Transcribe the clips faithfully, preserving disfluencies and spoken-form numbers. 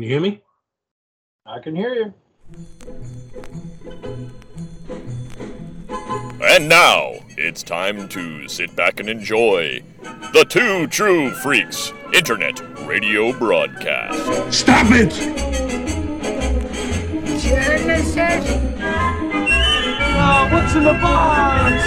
Can you hear me? I can hear you. And now, it's time to sit back and enjoy the Two True Freaks Internet Radio Broadcast. Stop it! Genesis! Oh, what's in the box?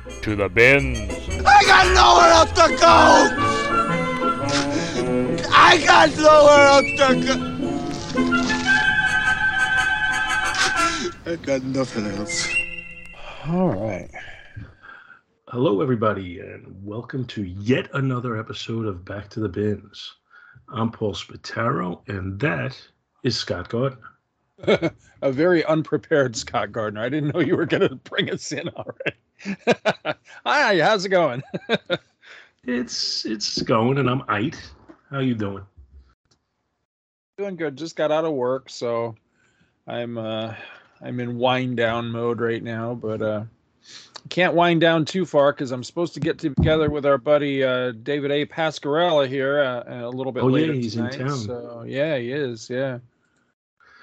To the bins. I got nowhere else to go! I got nowhere else to go! I got nothing else. All right. Hello, everybody, and welcome to yet another episode of Back to the Bins. I'm Paul Spataro, and that is Scott Gardner. A very unprepared Scott Gardner. I didn't know you were going to bring us in already. Hi, how's it going? it's it's going, and I'm Ite. How you doing? Doing good. Just got out of work, so I'm uh, I'm in wind down mode right now. But uh, can't wind down too far because I'm supposed to get together with our buddy uh, David A. Pasquarella here uh, a little bit oh, later. Oh yeah, he's tonight, in town. So yeah, he is. Yeah.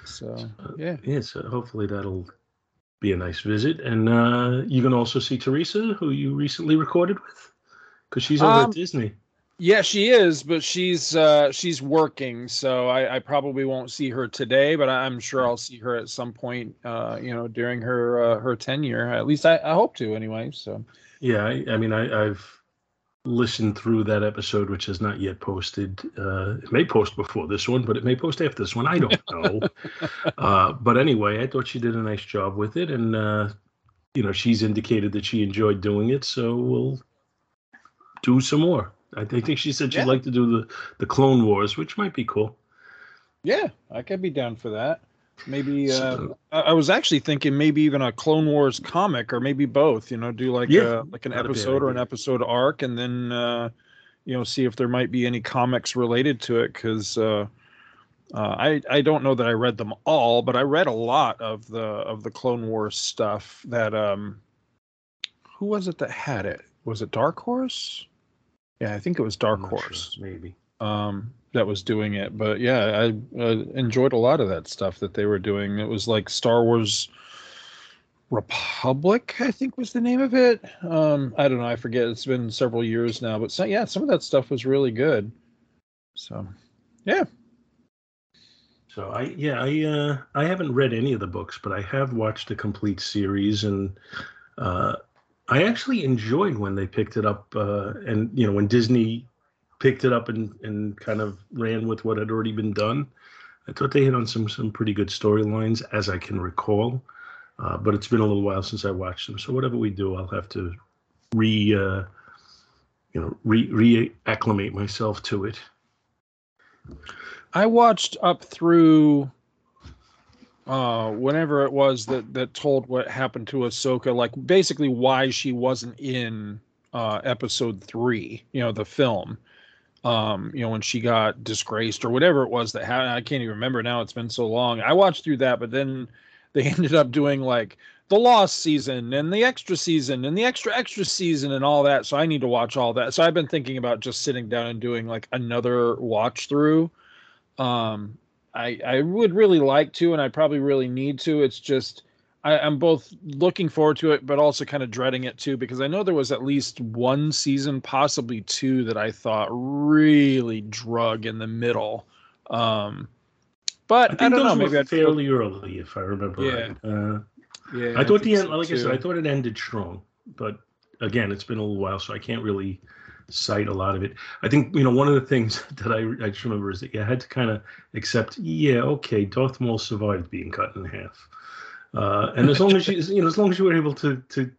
So yeah. Uh, yeah. So hopefully that'll be a nice visit. And uh, you can also see Teresa, who you recently recorded with, because she's over um, at Disney. Yeah, she is, but she's uh, she's working, so I, I probably won't see her today, but I'm sure I'll see her at some point, uh, you know, during her uh, her tenure. At least I, I hope to anyway. So yeah, I, I mean, I, I've listened through that episode, which is not yet posted. Uh, it may post before this one, but it may post after this one. I don't know. uh, but anyway, I thought she did a nice job with it. And, uh, you know, she's indicated that she enjoyed doing it. So we'll do some more. I think, I think she said she'd yeah. like to do the, the Clone Wars, which might be cool. Yeah, I could be down for that. Maybe uh, so, I was actually thinking maybe even a Clone Wars comic or maybe both, you know, do like yeah, a, like an episode or an episode arc and then, uh, you know, see if there might be any comics related to it. Because uh, uh, I, I don't know that I read them all, but I read a lot of the of the Clone Wars stuff that. Um, who was it that had it? Was it Dark Horse? Yeah, I think it was Dark Horse. Sure, maybe. Um, that was doing it, but yeah, I uh, enjoyed a lot of that stuff that they were doing. It was like Star Wars Republic, I think was the name of it. Um, I don't know, I forget. It's been several years now, but so, yeah, some of that stuff was really good. So, yeah. So I yeah I uh, I haven't read any of the books, but I have watched the complete series, and uh, I actually enjoyed when they picked it up, uh, and you know when Disney picked it up and, and kind of ran with what had already been done. I thought they hit on some some pretty good storylines, as I can recall. Uh, but it's been a little while since I watched them. So whatever we do, I'll have to re, uh, you know, re re-acclimate myself to it. I watched up through uh, whenever it was that, that told what happened to Ahsoka, like basically why she wasn't in uh, episode three, you know, the film. Um, you know, when she got disgraced or whatever it was that happened. I can't even remember now. It's been so long. I watched through that, but then they ended up doing like the lost season and the extra season and the extra, extra season and all that. So I need to watch all that. So I've been thinking about just sitting down and doing like another watch through. Um, I, I would really like to, and I probably really need to. It's just, I, I'm both looking forward to it, but also kind of dreading it too, because I know there was at least one season, possibly two, that I thought really drug in the middle. Um, but I, think I don't those know. Maybe were I'd fairly feel... early, if I remember yeah. right. Uh, yeah, I thought I the end, so like too. I said, I thought it ended strong, but again, it's been a little while, so I can't really cite a lot of it. I think you know one of the things that I I just remember is that you had to kind of accept, yeah, okay, Darth Maul survived being cut in half. Uh, and as long as you, you know, as long as you were able to to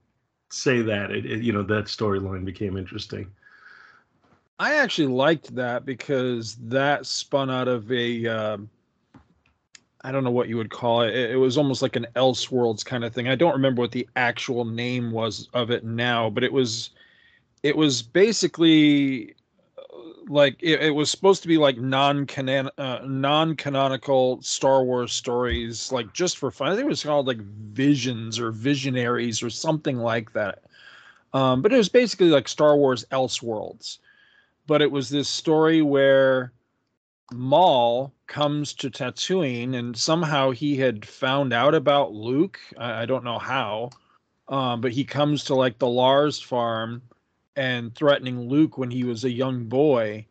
say that, it, it, you know, that storyline became interesting. I actually liked that because that spun out of a uh, I don't know what you would call it. It was almost like an Elseworlds kind of thing. I don't remember what the actual name was of it now, but it was, it was basically like it, it was supposed to be like non-canon, uh, non-canonical Star Wars stories, like just for fun. I think it was called like Visions or Visionaries or something like that. Um, but it was basically like Star Wars Elseworlds. But it was this story where Maul comes to Tatooine, and somehow he had found out about Luke. I, I don't know how, um, but he comes to like the Lars farm and threatening Luke when he was a young boy.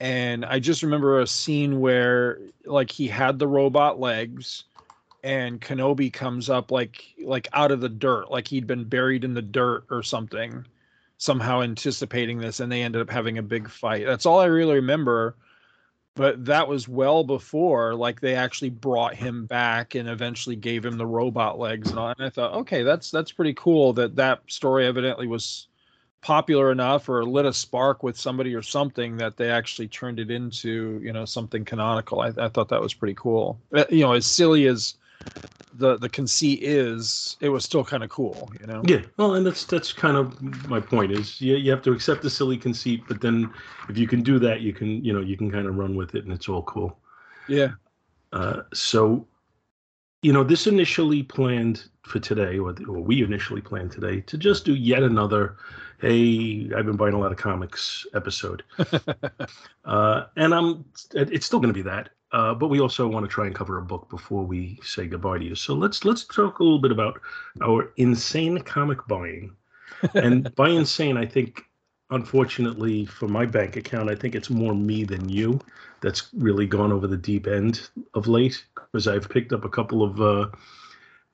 And I just remember a scene where like he had the robot legs, and Kenobi comes up like like out of the dirt, like he'd been buried in the dirt or something, somehow anticipating this, and they ended up having a big fight. That's all I really remember. But that was well before, like, they actually brought him back and eventually gave him the robot legs and all. And I thought, okay, that's that's pretty cool that that story evidently was popular enough or lit a spark with somebody or something that they actually turned it into, you know, something canonical. I, I thought that was pretty cool. You know, as silly as the the conceit is, it was still kind of cool, you know. Yeah, well, and that's that's kind of my point, is you, you have to accept the silly conceit, but then if you can do that, you can, you know, you can kind of run with it, and it's all cool. Yeah. Uh, so, you know, this initially planned for today, or, or we initially planned today to just do yet another, hey, I've been buying a lot of comics episode. uh, and I'm, it's still going to be that. Uh, but we also want to try and cover a book before we say goodbye to you. So let's let's talk a little bit about our insane comic buying. And by insane, I think, unfortunately, for my bank account, I think it's more me than you that's really gone over the deep end of late, because I've picked up a couple of uh,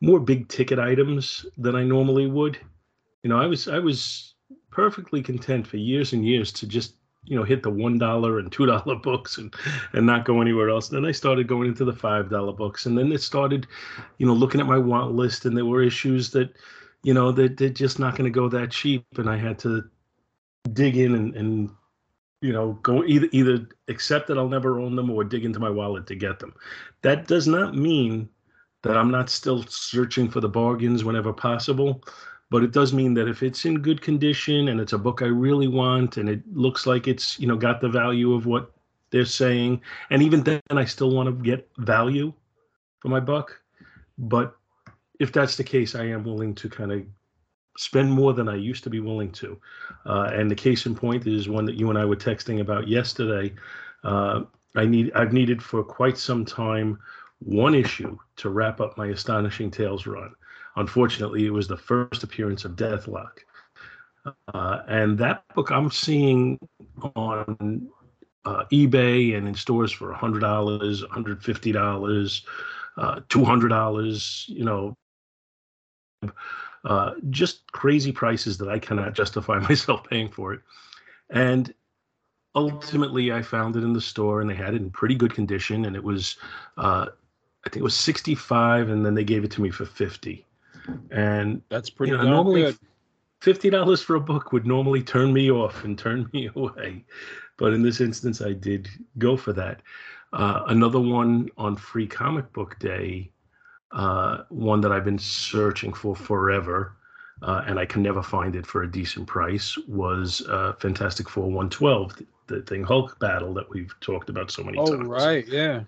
more big-ticket items than I normally would. You know, I was I was perfectly content for years and years to just, you know, hit the one dollar and two dollar books and, and not go anywhere else. And then I started going into the five dollar books. And then it started, you know, looking at my want list, and there were issues that, you know, that they're just not going to go that cheap. And I had to dig in and, and you know, go either, either accept that I'll never own them or dig into my wallet to get them. That does not mean that I'm not still searching for the bargains whenever possible. But it does mean that if it's in good condition and it's a book I really want and it looks like it's, you know, got the value of what they're saying, and even then I still want to get value for my buck. But if that's the case, I am willing to kind of spend more than I used to be willing to. Uh, and the case in point is one that you and I were texting about yesterday. Uh, I need, I've needed for quite some time one issue to wrap up my Astonishing Tales run. Unfortunately, it was the first appearance of Deathlock. Uh, and that book I'm seeing on uh, eBay and in stores for one hundred dollars, one hundred fifty dollars, uh, two hundred dollars, you know, uh, just crazy prices that I cannot justify myself paying for it. And ultimately, I found it in the store, and they had it in pretty good condition, and it was, uh, I think it was sixty-five, and then they gave it to me for fifty. And that's pretty, you know, normally good. fifty dollars for a book would normally turn me off and turn me away. But in this instance, I did go for that. Uh, another one on Free Comic Book Day, uh, one that I've been searching for forever, uh, and I can never find it for a decent price, was uh, Fantastic Four one twelve, the, the thing Hulk battle that we've talked about so many oh, times. Oh, right, yeah.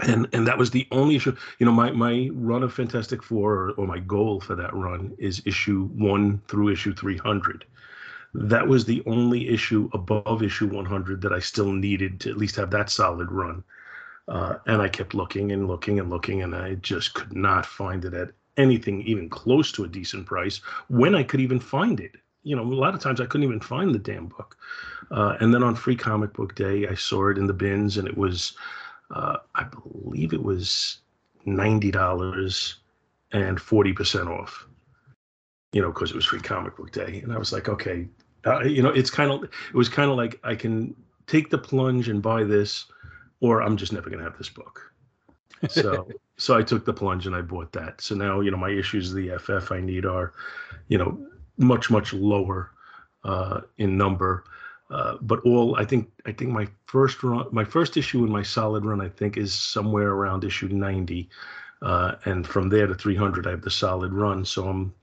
And and that was the only issue. You know, my, my run of Fantastic Four, or, or my goal for that run, is issue one through issue three hundred. That was the only issue above issue one hundred that I still needed to at least have that solid run. Uh, and I kept looking and looking and looking, and I just could not find it at anything even close to a decent price when I could even find it. You know, a lot of times I couldn't even find the damn book. Uh, and then on Free Comic Book Day, I saw it in the bins, and it was... Uh, I believe it was ninety dollars and forty percent off, you know, because it was Free Comic Book Day. And I was like, okay, uh, you know, it's kind of, it was kind of like, I can take the plunge and buy this, or I'm just never going to have this book. So, so I took the plunge and I bought that. So now, you know, my issues of the F F I need are, you know, much, much lower uh, in number. Uh, but all I think I think my first run, my first issue in my solid run, I think, is somewhere around issue ninety, uh, and from there to three hundred, I have the solid run. So I'm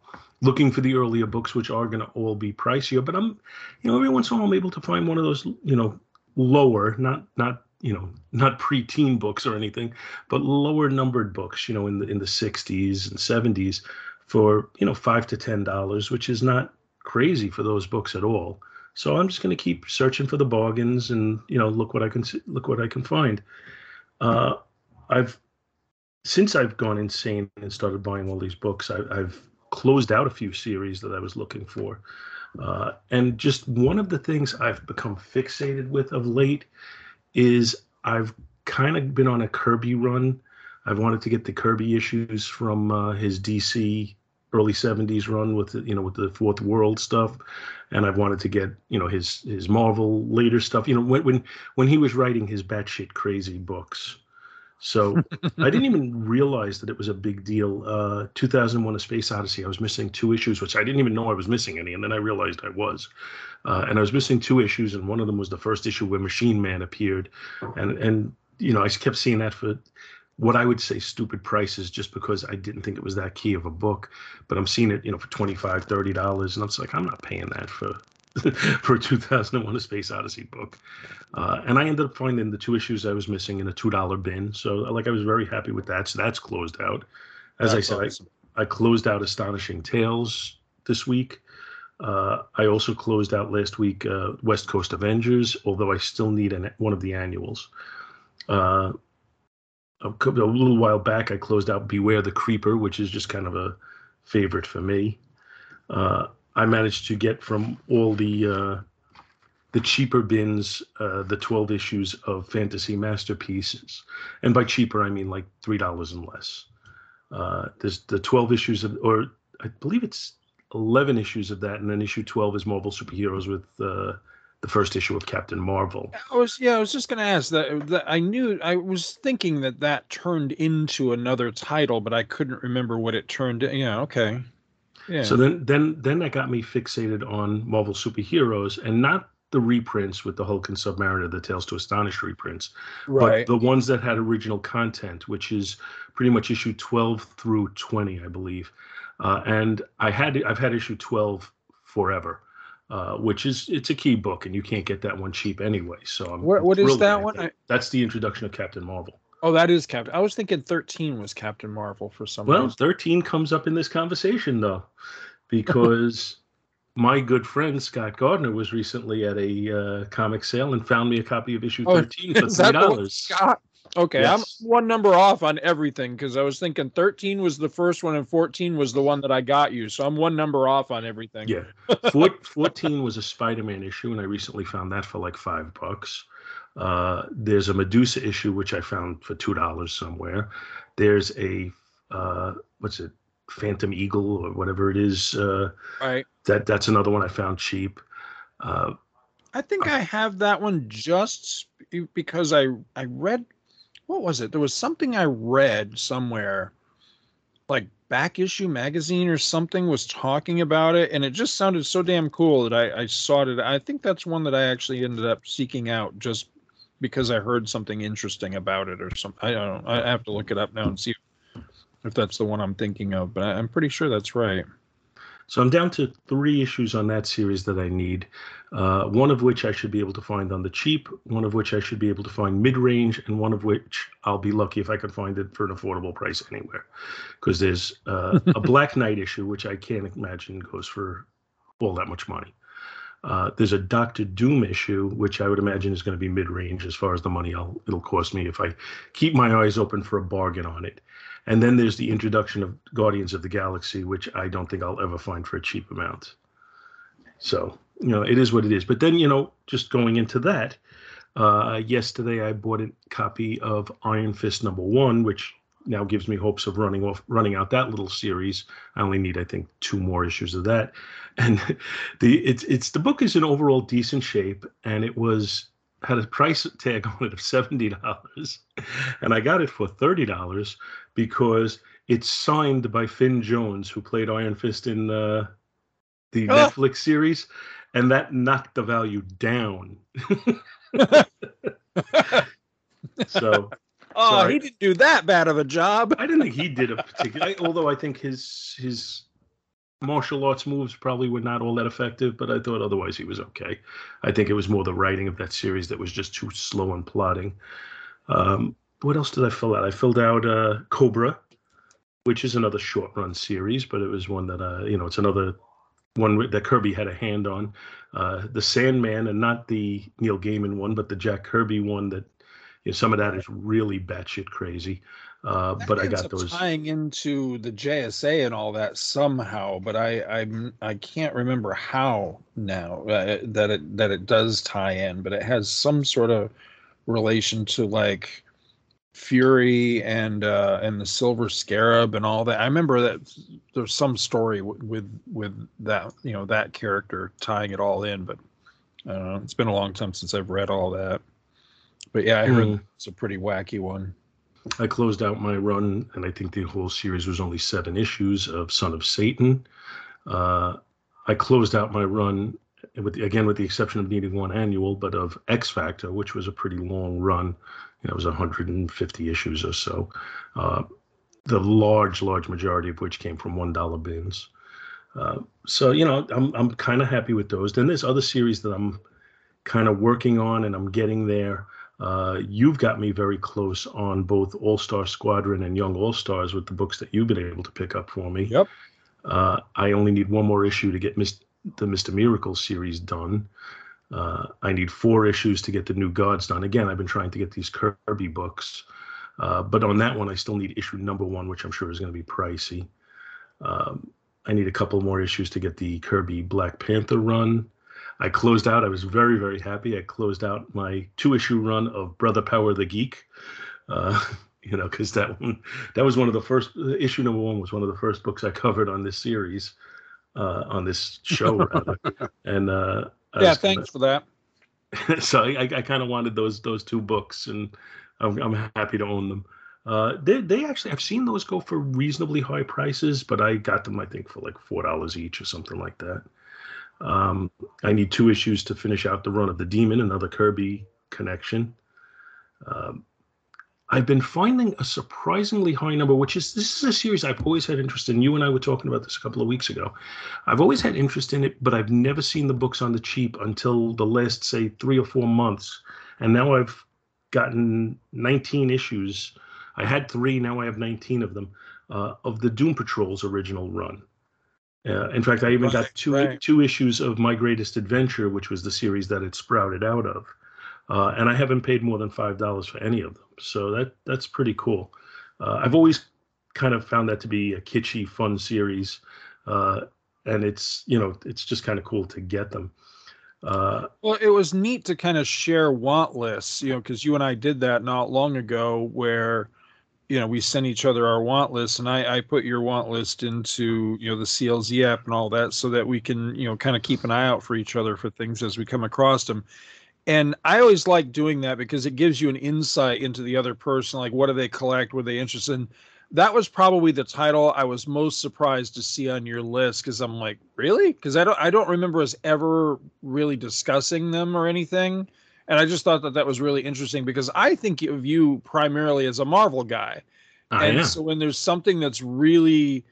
looking for the earlier books, which are going to all be pricier. But I'm, you know, every once in a while I'm able to find one of those, you know, lower, not not you know, not pre-teen books or anything, but lower numbered books, you know, in the in the sixties and seventies, for, you know, five to ten dollars, which is not crazy for those books at all. So I'm just going to keep searching for the bargains and, you know, look what I can look what I can find. Uh, I've since I've gone insane and started buying all these books, I, I've closed out a few series that I was looking for. Uh, and just one of the things I've become fixated with of late is I've kind of been on a Kirby run. I've wanted to get the Kirby issues from uh, his D C early seventies run with, you know, with the Fourth World stuff. And I've wanted to get, you know, his his Marvel later stuff, you know, when when, when he was writing his batshit crazy books. So I didn't even realize that it was a big deal. Uh, two thousand one, A Space Odyssey, I was missing two issues, which I didn't even know I was missing any. And then I realized I was. Uh, and I was missing two issues. And one of them was the first issue where Machine Man appeared. And, and you know, I kept seeing that for what I would say stupid prices, just because I didn't think it was that key of a book. But I'm seeing it, you know, for twenty-five dollars, thirty dollars. And I'm just like, I'm not paying that for for a two thousand one A Space Odyssey book. Uh, and I ended up finding the two issues I was missing in a two dollar bin. So, like, I was very happy with that. So that's closed out. As that's I said, awesome. I, I closed out Astonishing Tales this week. Uh, I also closed out last week uh, West Coast Avengers, although I still need an, one of the annuals. Uh, a, a little while back, I closed out Beware the Creeper, which is just kind of a favorite for me. Uh, I managed to get from all the uh, the cheaper bins uh, the twelve issues of Fantasy Masterpieces, and by cheaper I mean like three dollars and less. Uh, there's the twelve issues of, or I believe it's eleven issues of that, and then issue twelve is Marvel Super Heroes with uh, the first issue of Captain Marvel. I was yeah, I was just gonna ask that, that. I knew I was thinking that that turned into another title, but I couldn't remember what it turned. Yeah, okay. Yeah. So then, then, then that got me fixated on Marvel Super Heroes, and not the reprints with the Hulk and Submariner, the Tales to Astonish reprints, right, but the ones that had original content, which is pretty much issue twelve through twenty, I believe. Uh, and I had, I've had issue twelve forever, uh, which is it's a key book, and you can't get that one cheap anyway. So I'm what, what is that one? I... That's the introduction of Captain Marvel. Oh, that is Captain. I was thinking thirteen was Captain Marvel for some reason. Well, thirteen comes up in this conversation, though, because my good friend Scott Gardner was recently at a uh, comic sale and found me a copy of issue thirteen oh, for three dollars. Scott? Okay, yes. I'm one number off on everything, because I was thinking thirteen was the first one and fourteen was the one that I got you. So I'm one number off on everything. Yeah, fourteen was a Spider-Man issue, and I recently found that for like five bucks. Uh, there's a Medusa issue, which I found for two dollars somewhere. There's a, uh, what's it? Phantom Eagle or whatever it is. Uh, right. That that's another one I found cheap. Uh, I think I, I have that one just because I, I read, what was it? There was something I read somewhere, like Back Issue Magazine or something was talking about it. And it just sounded so damn cool that I, I sought it. I think that's one that I actually ended up seeking out just because I heard something interesting about it or something. I don't know. I have to look it up now and see if that's the one I'm thinking of, but I'm pretty sure that's right. So I'm down to three issues on that series that I need, uh, one of which I should be able to find on the cheap, one of which I should be able to find mid-range, and one of which I'll be lucky if I can find it for an affordable price anywhere. Because there's uh, a Black Knight issue, which I can't imagine goes for all that much money. Uh, there's a Doctor Doom issue, which I would imagine is going to be mid-range as far as the money I'll, it'll cost me if I keep my eyes open for a bargain on it. And then there's the introduction of Guardians of the Galaxy, which I don't think I'll ever find for a cheap amount. So, you know, it is what it is. But then, you know, just going into that, uh, yesterday I bought a copy of Iron Fist number one, which now gives me hopes of running off, running out that little series. I only need, I think, two more issues of that. And the it's it's the book is in overall decent shape, and it was had a price tag on it of seventy dollars, and I got it for thirty dollars because it's signed by Finn Jones, who played Iron Fist in uh, the oh. Netflix series. and that knocked the value down. So, oh, sorry. He didn't do that bad of a job. I didn't think he did a particular. Although I think his his martial arts moves probably were not all that effective, but I thought otherwise he was okay. I think it was more the writing of that series that was just too slow and plotting. Um, what else did I fill out? I filled out uh, Cobra, which is another short run series, but it was one that uh, you know, it's another one that Kirby had a hand on. Uh, the Sandman, and not the Neil Gaiman one, but the Jack Kirby one that. You know, some of that is really batshit crazy, uh, but I got those tying into the J S A and all that somehow. But I, I, I can't remember how now uh, that it that it does tie in, but it has some sort of relation to like Fury and uh, and the Silver Scarab and all that. I remember that there's some story w- with with that, you know, that character tying it all in. But I don't know, it's been a long time since I've read all that. But yeah, I heard mm. it's a pretty wacky one. I closed out my run, and I think the whole series was only seven issues of Son of Satan. Uh, I closed out my run, with the, again, with the exception of needing one annual, but of X Factor, which was a pretty long run. You know, it was one hundred fifty issues or so. Uh, the large, large majority of which came from one dollar bins. Uh, so, you know, I'm I'm kind of happy with those. Then there's other series that I'm kind of working on, and I'm getting there. Uh, you've got me very close on both All-Star Squadron and Young All-Stars with the books that you've been able to pick up for me. Yep. Uh, I only need one more issue to get mis- the Mister Miracle series done. Uh, I need four issues to get the New Gods done. Again, I've been trying to get these Kirby books. Uh, but on that one, I still need issue number one, which I'm sure is going to be pricey. Um, I need a couple more issues to get the Kirby Black Panther run. I closed out. I was very, very happy. I closed out my two-issue run of Brother Power the Geek, uh, you know, because that one, that was one of the first, issue number one was one of the first books I covered on this series, uh, on this show, rather. And uh, yeah, thanks kinda, for that. So I, I kind of wanted those those two books, and I'm, I'm happy to own them. Uh, they they actually, I've seen those go for reasonably high prices, but I got them, I think, for like four dollars each or something like that. Um, I need two issues to finish out the run of The Demon, another Kirby connection. Um, I've been finding a surprisingly high number, which is, this is a series I've always had interest in. You and I were talking about this a couple of weeks ago. I've always had interest in it, but I've never seen the books on the cheap until the last, say, three or four months. And now I've gotten nineteen issues. I had three, now I have nineteen of them, uh, of the Doom Patrol's original run. Uh, in fact, I even right, got two right. two issues of My Greatest Adventure, which was the series that it sprouted out of, uh, and I haven't paid more than five dollars for any of them. So that that's pretty cool. Uh, I've always kind of found that to be a kitschy, fun series, uh, and it's you know it's just kind of cool to get them. Uh, well, it was neat to kind of share want lists, you know, because you and I did that not long ago, where. You know, we sent each other our want list, and I, I put your want list into, you know, the C L Z app and all that so that we can, you know, kind of keep an eye out for each other for things as we come across them. And I always like doing that because it gives you an insight into the other person. Like, what do they collect? What are they interested in? That was probably the title I was most surprised to see on your list, because I'm like, really? Because I don't, I don't remember us ever really discussing them or anything. And I just thought that that was really interesting because I think of you primarily as a Marvel guy. I and am. So when there's something that's really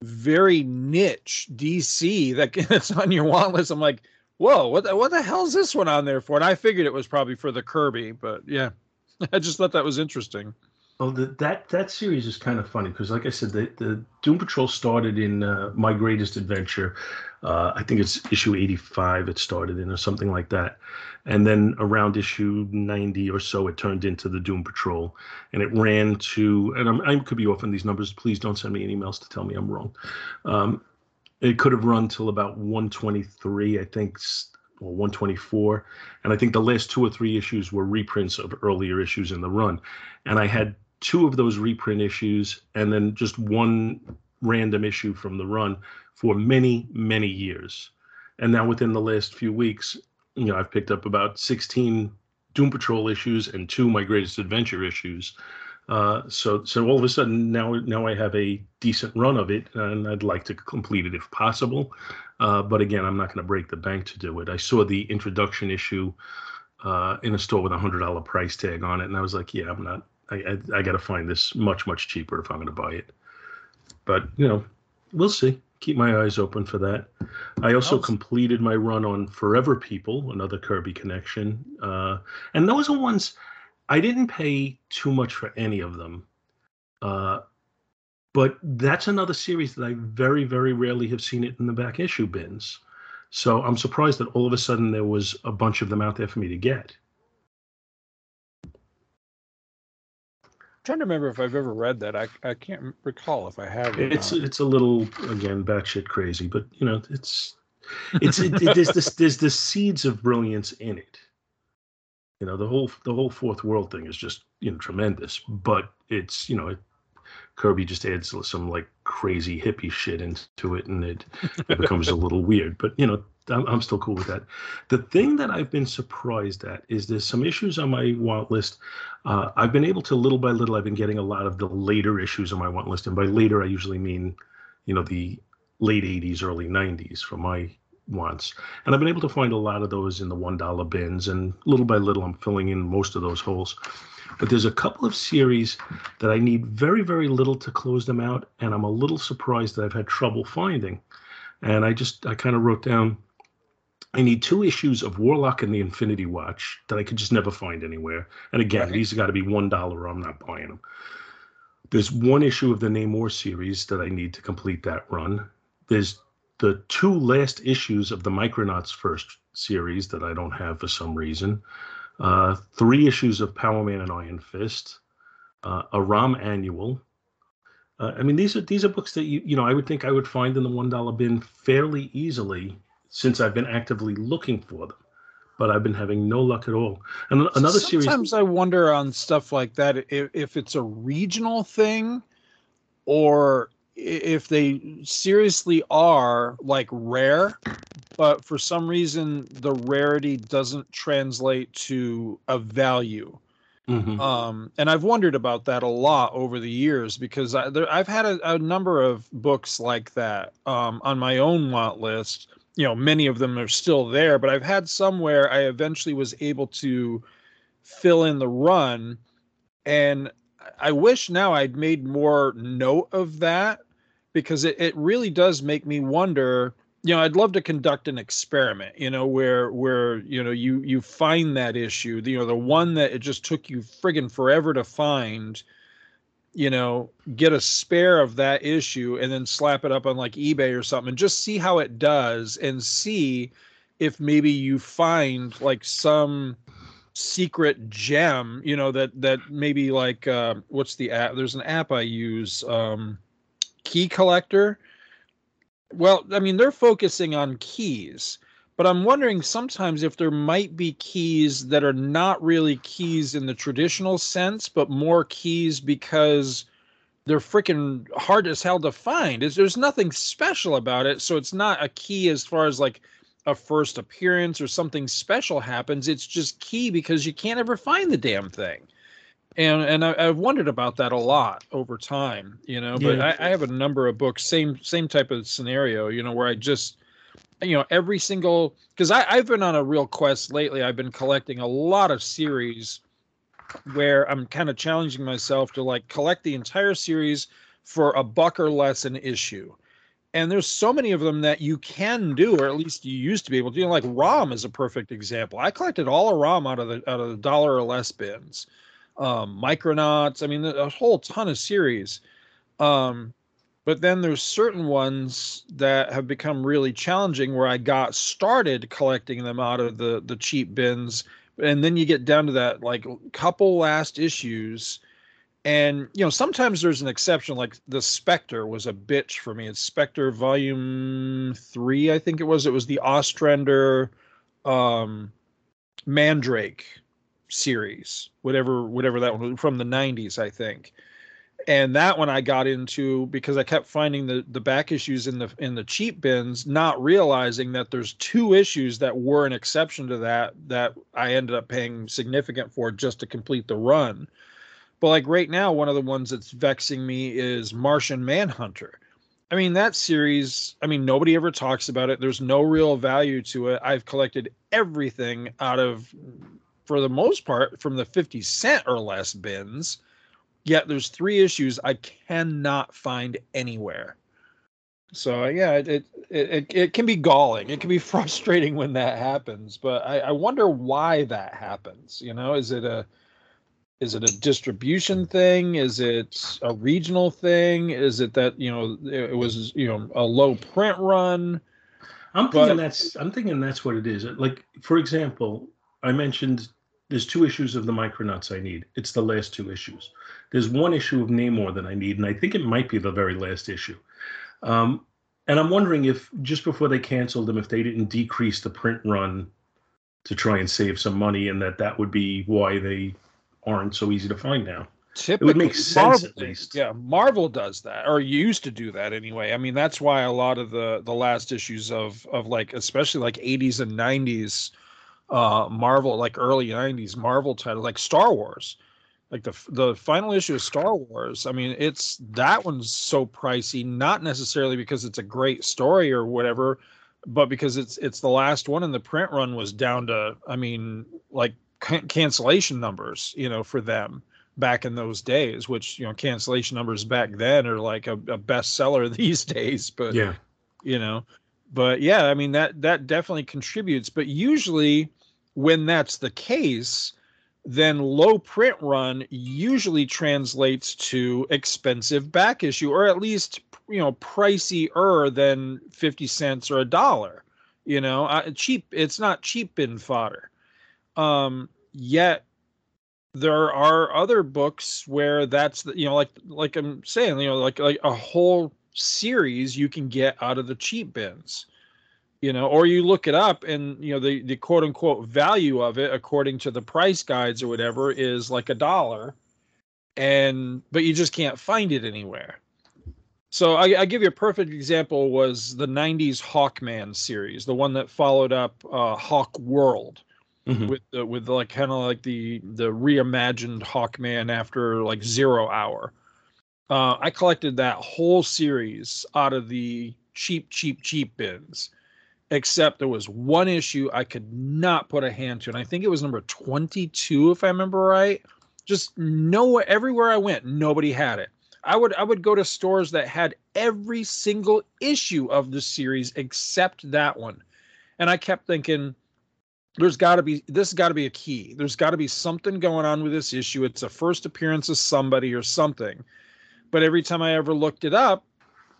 very niche D C that gets on your want list, I'm like, whoa, what the, what the hell is this one on there for? And I figured it was probably for the Kirby, but yeah, I just thought that was interesting. Oh, the, that that series is kind of funny because, like I said, the, the Doom Patrol started in uh, My Greatest Adventure. Uh, I think it's issue eighty-five it started in or something like that. And then around issue ninety or so, it turned into the Doom Patrol. And it ran to, and I'm, I could be off on these numbers. Please don't send me any emails to tell me I'm wrong. Um, it could have run till about one twenty-three, I think, or one twenty-four. And I think the last two or three issues were reprints of earlier issues in the run. And I had two of those reprint issues and then just one random issue from the run for many, many years. And now within the last few weeks, you know, I've picked up about sixteen Doom Patrol issues and two My Greatest Adventure issues Uh, so so all of a sudden now now I have a decent run of it, and I'd like to complete it if possible. Uh, but again, I'm not going to break the bank to do it. I saw the introduction issue uh, in a store with a one hundred dollar price tag on it, and I was like, yeah, I'm not. I I, I got to find this much, much cheaper if I'm going to buy it. But, you know, we'll see. Keep my eyes open for that. I also completed my run on Forever People, another Kirby connection. Uh, and those are ones I didn't pay too much for any of them. Uh, but that's another series that I very, very rarely have seen it in the back issue bins. So I'm surprised that all of a sudden there was a bunch of them out there for me to get. Trying to remember if I've ever read that. I I can't recall if I have. It it's not. It's a little, again, batshit crazy, but you know, it's it's it, it, there's this there's the seeds of brilliance in it. You know, the whole the whole Fourth World thing is just, you know, tremendous, but it's, you know, it, Kirby just adds some like crazy hippie shit into it, and it, it becomes a little weird. But you know, I'm, I'm still cool with that. The thing that I've been surprised at is there's some issues on my want list. Uh, I've been able to, little by little, I've been getting a lot of the later issues on my want list. And by later, I usually mean, you know, the late eighties, early nineties for my wants. And I've been able to find a lot of those in the one dollar bins. And little by little, I'm filling in most of those holes. But there's a couple of series that I need very, very little to close them out. And I'm a little surprised that I've had trouble finding. And I just, I kind of wrote down, I need two issues of Warlock and the Infinity Watch that I could just never find anywhere. And again, right. These have got to be one dollar or I'm not buying them. There's one issue of the Namor series that I need to complete that run. There's the two last issues of the Micronauts first series that I don't have for some reason. Uh, three issues of Power Man and Iron Fist. Uh, a ROM annual. Uh, I mean, these are these are books that, you you know, I would think I would find in the one dollar bin fairly easily, since I've been actively looking for them, but I've been having no luck at all. And another Sometimes series. Sometimes I wonder on stuff like that if, if it's a regional thing, or if they seriously are like rare, but for some reason the rarity doesn't translate to a value. Mm-hmm. Um, and I've wondered about that a lot over the years, because I, there, I've had a, a number of books like that um, on my own want list. You know, many of them are still there, but I've had some where I eventually was able to fill in the run. And I wish now I'd made more note of that, because it, it really does make me wonder, you know, I'd love to conduct an experiment, you know, where, where, you know, you, you find that issue, you know, the one that it just took you friggin' forever to find, you know, get a spare of that issue and then slap it up on like eBay or something and just see how it does, and see if maybe you find like some secret gem, you know, that, that maybe like, uh, what's the app? There's an app I use, um, Key Collector. Well, I mean, they're focusing on keys, but I'm wondering sometimes if there might be keys that are not really keys in the traditional sense, but more keys because they're freaking hard as hell to find. It's, there's nothing special about it. So it's not a key as far as like a first appearance or something special happens. It's just key because you can't ever find the damn thing. And and I, I've wondered about that a lot over time, you know, but yeah. I, I have a number of books, same same type of scenario, you know, where I just... You know, every single, because I've been on a real quest lately. I've been collecting a lot of series where I'm kind of challenging myself to like collect the entire series for a buck or less an issue. And there's so many of them that you can do, or at least you used to be able to do. You know, like ROM is a perfect example. I collected all of ROM out of the out of the dollar or less bins. Um, Micronauts. I mean, a whole ton of series. Um, But then there's certain ones that have become really challenging where I got started collecting them out of the, the cheap bins. And then you get down to that like couple last issues. And, you know, sometimes there's an exception, like the Spectre was a bitch for me. It's Spectre volume three, I think it was. It was the Ostrander um, Mandrake series, whatever, whatever that one was, from the nineties, I think. And that one I got into because I kept finding the, the back issues in the in the cheap bins, not realizing that there's two issues that were an exception to that that I ended up paying significant for just to complete the run. Well, like right now, one of the ones that's vexing me is Martian Manhunter. I mean, that series, I mean, nobody ever talks about it. There's no real value to it. I've collected everything out of, for the most part, from the fifty cent or less bins. Yet there's three issues I cannot find anywhere. So, yeah, it it, it it can be galling. It can be frustrating when that happens. But I, I wonder why that happens. You know, is it a... Is it a distribution thing? Is it a regional thing? Is it that, you know, it was, you know, a low print run? I'm thinking but... that's I'm thinking that's what it is. Like, for example, I mentioned there's two issues of the Micronauts I need. It's the last two issues. There's one issue of Namor that I need, and I think it might be the very last issue. Um, and I'm wondering if just before they canceled them, if they didn't decrease the print run to try and save some money, and that that would be why they aren't so easy to find now. Typically, it would make sense, Marvel, at least. Yeah, Marvel does that, or used to do that anyway. I mean, that's why a lot of the the last issues of of like, especially like eighties and nineties uh Marvel, like early nineties Marvel titles, like Star Wars, like the the final issue of Star Wars. I mean, it's that one's so pricey, not necessarily because it's a great story or whatever, but because it's it's the last one, and the print run was down to, I mean, like cancellation numbers, you know, for them back in those days, which, you know, cancellation numbers back then are like a, a bestseller these days, but yeah, you know, but yeah, I mean, that, that definitely contributes, but usually when that's the case, then low print run usually translates to expensive back issue, or at least, you know, pricier than fifty cents or a dollar, you know, uh, cheap. It's not cheap bin fodder. Um, yet there are other books where that's the, you know, like, like I'm saying, you know, like, like a whole series you can get out of the cheap bins, you know, or you look it up and, you know, the, the quote unquote value of it, according to the price guides or whatever, is like a dollar, and, but you just can't find it anywhere. So I, I give you a perfect example was the nineties Hawkman series, the one that followed up, uh, Hawk World. Mm-hmm. With the, with the, like kind of like the the reimagined Hawkman after like Zero Hour, uh, I collected that whole series out of the cheap, cheap, cheap bins. Except there was one issue I could not put a hand to, and I think it was number twenty-two, if I remember right. Just nowhere, everywhere I went, nobody had it. I would I would go to stores that had every single issue of the series except that one, and I kept thinking, There's got to be this got to be a key. There's got to be something going on with this issue. It's a first appearance of somebody or something. But every time I ever looked it up,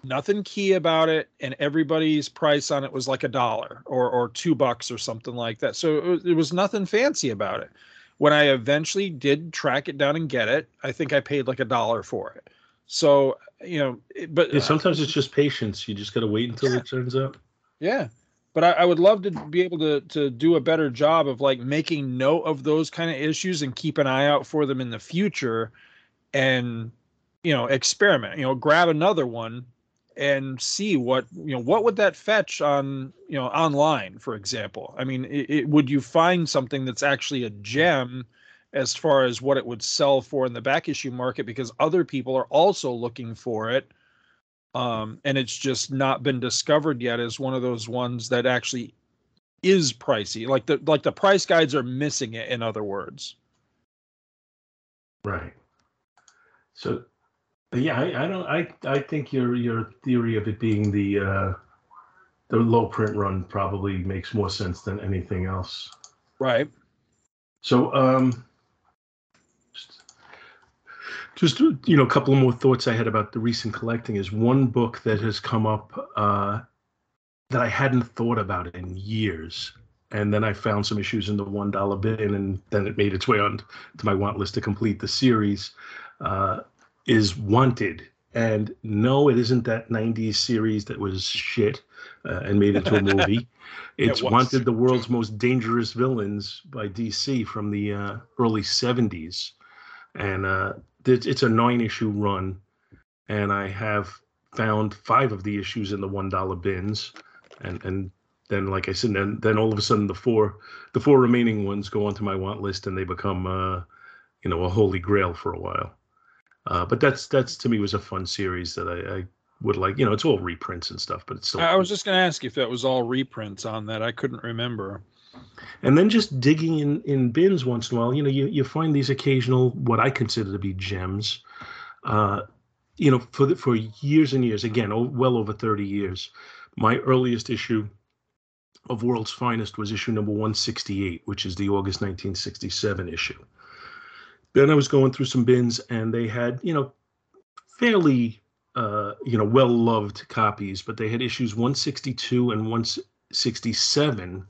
nothing key about it. And everybody's price on it was like a dollar or or two bucks or something like that. So it was, it was nothing fancy about it. When I eventually did track it down and get it, I think I paid like a dollar for it. So, you know, but yeah, sometimes uh, it's just patience. You just got to wait until yeah. it turns up. Yeah. But I, I would love to be able to to do a better job of like making note of those kind of issues and keep an eye out for them in the future, and, you know, experiment, you know, grab another one and see what, you know, what would that fetch on, you know, online, for example. I mean, it, it, would you find something that's actually a gem as far as what it would sell for in the back issue market, because other people are also looking for it. Um, and it's just not been discovered yet as one of those ones that actually is pricey. Like the like the price guides are missing it, in other words. Right. So, yeah, I, I don't. I I think your your theory of it being the uh, the low print run probably makes more sense than anything else. Right. So, um, just, Just, you know, a couple more thoughts I had about the recent collecting is one book that has come up uh, that I hadn't thought about in years. And then I found some issues in the one dollar bin, and then it made its way on to my want list to complete the series, uh, is Wanted. And no, it isn't that nineties series that was shit uh, and made into a movie. It's yeah, it Wanted, the World's Most Dangerous Villains by D C from the uh, early seventies. And uh, it's a nine-issue run, and I have found five of the issues in the one dollar bins, and and then, like I said, then then all of a sudden the four the four remaining ones go onto my want list, and they become uh, you know, a holy grail for a while. Uh, but that's that's to me was a fun series that I, I would like. You know, it's all reprints and stuff, but it's still. I was just going to ask if that was all reprints on that. I couldn't remember. And then just digging in, in bins once in a while, you know, you, you find these occasional what I consider to be gems. Uh, you know, for the, for years and years, again, oh, well over thirty years, my earliest issue of World's Finest was issue number one sixty-eight, which is the August nineteen sixty-seven issue. Then I was going through some bins, and they had, you know, fairly, uh, you know, well-loved copies, but they had issues one sixty-two and one sixty-seven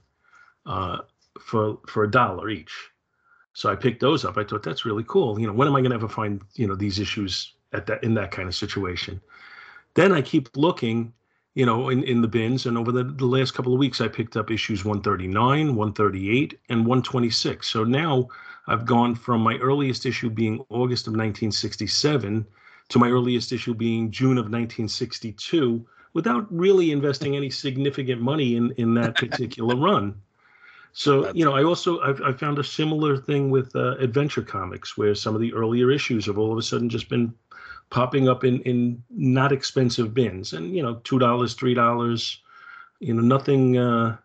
uh, for for a dollar each. So I picked those up. I thought, that's really cool. You know, when am I going to ever find, you know, these issues at that in that kind of situation? Then I keep looking, you know, in, in the bins, and over the, the last couple of weeks, I picked up issues one thirty-nine, one thirty-eight, and one twenty-six. So now I've gone from my earliest issue being August of nineteen sixty-seven to my earliest issue being June of nineteen sixty-two without really investing any significant money in, in that particular run. So, you know, I also I've, I found a similar thing with uh, adventure comics, where some of the earlier issues have all of a sudden just been popping up in, in not expensive bins, and, you know, two dollars, three dollars, you know, nothing, uh,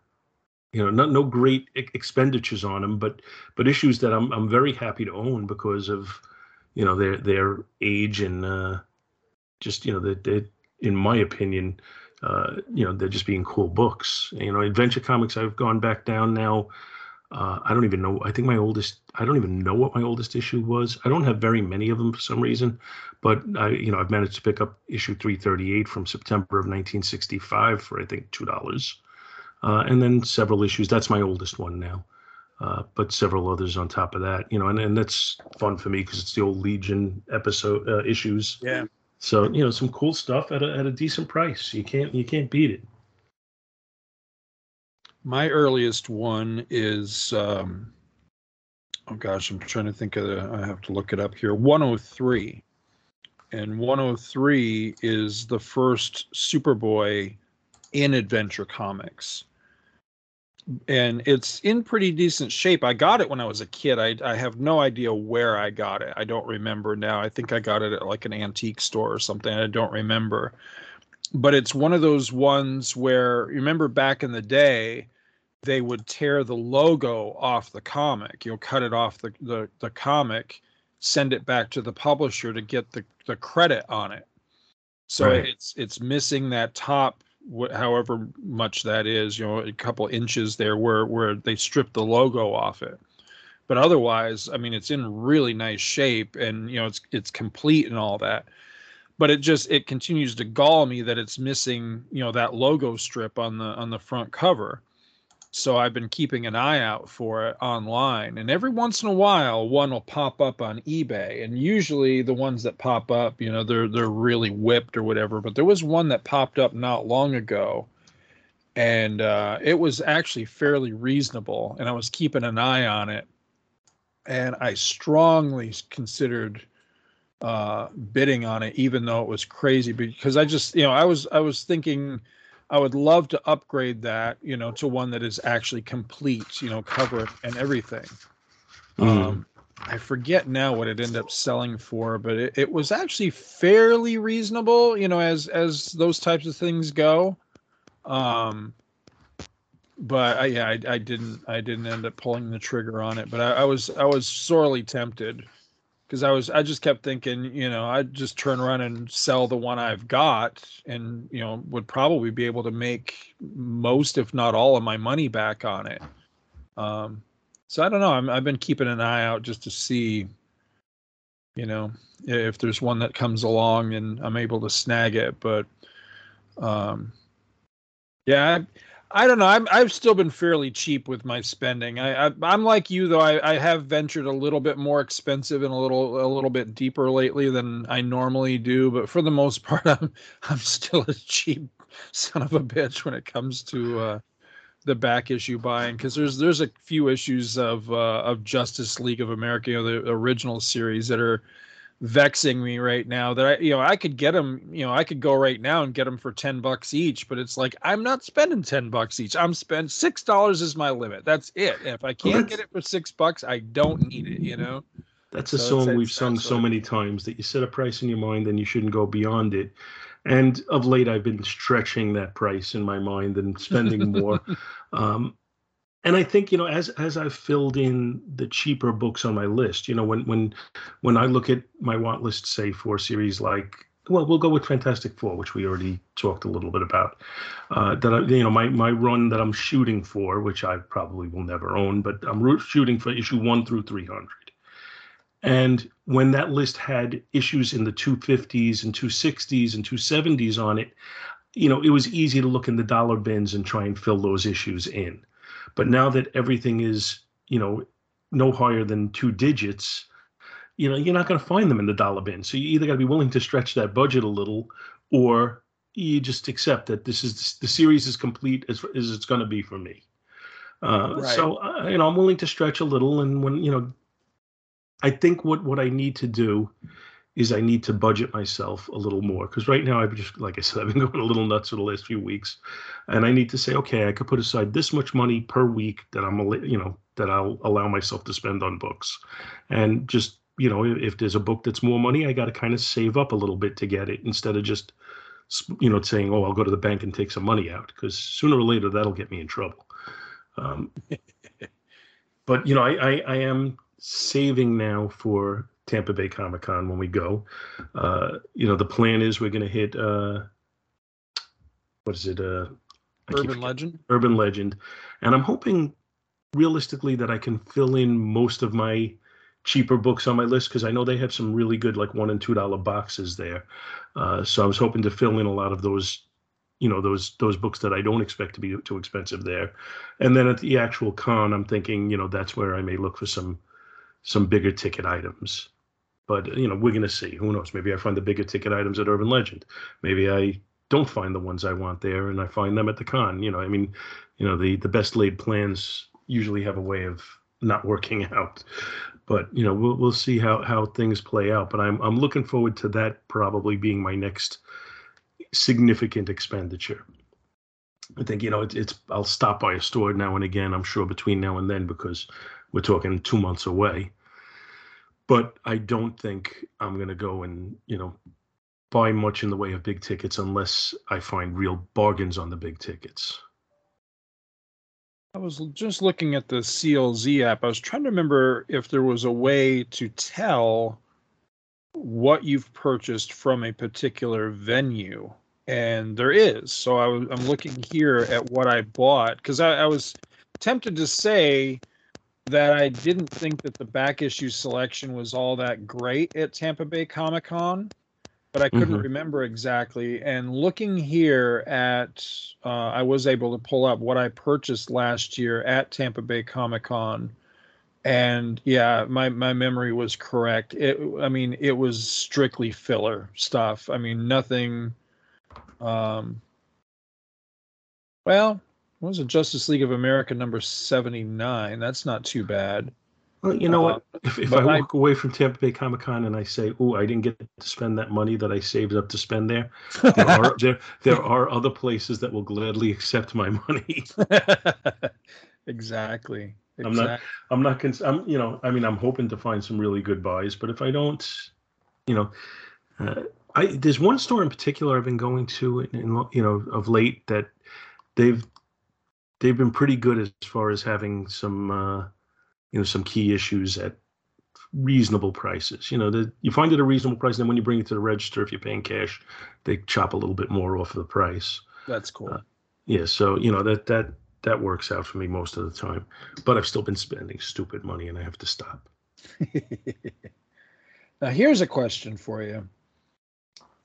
you know, no, no great e- expenditures on them, but but issues that I'm I'm very happy to own because of, you know, their their age and uh, just, you know, that they, in my opinion, uh, you know, they're just being cool books. You know, adventure comics, I've gone back down now. Uh, I don't even know. I think my oldest, I don't even know what my oldest issue was. I don't have very many of them for some reason, but I, you know, I've managed to pick up issue three thirty-eight from September of nineteen sixty-five for, I think, two dollars. Uh, and then several issues. That's my oldest one now, uh, but several others on top of that. You know, and, and that's fun for me because it's the old Legion episode uh, issues. Yeah. So, you know, some cool stuff at a at a decent price. You can't you can't beat it. My earliest one is um, oh gosh, I'm trying to think of the, I have to look it up here. one oh three, and one oh three is the first Superboy in Adventure Comics. And it's in pretty decent shape. I got it when I was a kid. I, I have no idea where I got it. I don't remember now. I think I got it at like an antique store or something. I don't remember. But it's one of those ones where, remember back in the day, they would tear the logo off the comic. You'll cut it off the, the, the comic, send it back to the publisher to get the, the credit on it. So right. it's it's missing that top, What, however much that is, you know, a couple inches there where, where they stripped the logo off it. But otherwise, I mean, it's in really nice shape, and, you know, it's it's complete and all that. But it just, it continues to gall me that it's missing, you know, that logo strip on the on the front cover. So I've been keeping an eye out for it online. And every once in a while, one will pop up on eBay. And usually the ones that pop up, you know, they're they're really whipped or whatever. But there was one that popped up not long ago. And uh, it was actually fairly reasonable. And I was keeping an eye on it. And I strongly considered uh, bidding on it, even though it was crazy. Because I just, you know, I was I was thinking, I would love to upgrade that, you know, to one that is actually complete, you know, cover and everything. Mm. Um, I forget now what it ended up selling for, but it, it was actually fairly reasonable, you know, as as those types of things go. Um, but I, yeah, I, I didn't, I didn't end up pulling the trigger on it. But I, I was, I was sorely tempted, because I was, I just kept thinking, you know, I'd just turn around and sell the one I've got, and, you know, would probably be able to make most, if not all, of my money back on it. Um, so I don't know. I'm, I've been keeping an eye out just to see, you know, if there's one that comes along and I'm able to snag it. But um, yeah, I, I don't know. I'm, I've still been fairly cheap with my spending. I, I, I'm like you, though. I, I have ventured a little bit more expensive and a little a little bit deeper lately than I normally do. But for the most part, I'm I'm still a cheap son of a bitch when it comes to uh, the back issue buying. Because there's there's a few issues of uh, of Justice League of America, you know, the original series, that are vexing me right now, that I, you know, I could get them, you know, I could go right now and get them for ten bucks each, but it's like, I'm not spending ten bucks each. I'm spending six dollars is my limit. That's it. If I can't get it for six bucks, I don't need it, you know? That's a so song we've sung so many times that you set a price in your mind and you shouldn't go beyond it. And of late, I've been stretching that price in my mind and spending more. um, and I think, you know, as as I've filled in the cheaper books on my list, you know, when when when I look at my want list, say, for series like, well, we'll go with Fantastic Four, which we already talked a little bit about. Uh, that I, you know, my my run that I'm shooting for, which I probably will never own, but I'm shooting for issue one through three hundred. And when that list had issues in the two fifties and two sixties and two seventies on it, you know, it was easy to look in the dollar bins and try and fill those issues in. But now that everything is, you know, no higher than two digits, you know, you're not going to find them in the dollar bin. So you either got to be willing to stretch that budget a little, or you just accept that this is the series is complete as, as it's going to be for me. Uh, right. So, uh, you know, I'm willing to stretch a little. And when, you know, I think what, what I need to do is I need to budget myself a little more, because right now I've just, like I said, I've been going a little nuts for the last few weeks, and I need to say, okay, I could put aside this much money per week that I'm, you know, that I'll allow myself to spend on books, and just, you know, if there's a book that's more money, I got to kind of save up a little bit to get it instead of just, you know, saying, oh, I'll go to the bank and take some money out, because sooner or later that'll get me in trouble. Um, but you know, I I, I am. saving now for Tampa Bay Comic Con when we go. Uh, you know, the plan is we're going to hit, uh, what is it? Uh, Urban Legend. Urban Legend. And I'm hoping realistically that I can fill in most of my cheaper books on my list, because I know they have some really good, like one and two dollar boxes there. Uh, so I was hoping to fill in a lot of those, you know, those those books that I don't expect to be too expensive there. And then at the actual con, I'm thinking, you know, that's where I may look for some some bigger ticket items, but you know, we're going to see. Who knows? Maybe I find the bigger ticket items at Urban Legend. Maybe I don't find the ones I want there and I find them at the con. You know, I mean, you know, the, the best laid plans usually have a way of not working out, but you know, we'll, we'll see how, how things play out, but I'm, I'm looking forward to that probably being my next significant expenditure. I think, you know, it, it's, I'll stop by a store now and again, I'm sure, between now and then, because we're talking two months away, but I don't think I'm going to go and, you know, buy much in the way of big tickets unless I find real bargains on the big tickets. I was just looking at the C L Z app. I was trying to remember if there was a way to tell what you've purchased from a particular venue, and there is. So I was, I'm looking here at what I bought, because I, I was tempted to say that I didn't think that the back issue selection was all that great at Tampa Bay Comic Con, but I couldn't mm-hmm. remember exactly. And looking here at, uh, I was able to pull up what I purchased last year at Tampa Bay Comic Con, and yeah, my my memory was correct. It, I mean, it was strictly filler stuff. I mean, nothing. Um, well. What was it? Justice League of America number seventy-nine? That's not too bad. Well, you know uh, what? If, if I walk I, away from Tampa Bay Comic Con and I say, oh, I didn't get to spend that money that I saved up to spend there, there, are, there, there are other places that will gladly accept my money. Exactly. I'm exactly. not, I'm not, cons- I'm, you know, I mean, I'm hoping to find some really good buys, but if I don't, you know, uh, I, there's one store in particular I've been going to, in, in, you know, of late that they've, They've been pretty good as far as having some, uh, you know, some key issues at reasonable prices. You know, the, you find it a reasonable price, and then when you bring it to the register, if you're paying cash, they chop a little bit more off the price. That's cool. Uh, yeah, so you know that that that works out for me most of the time. But I've still been spending stupid money, and I have to stop. Now, here's a question for you.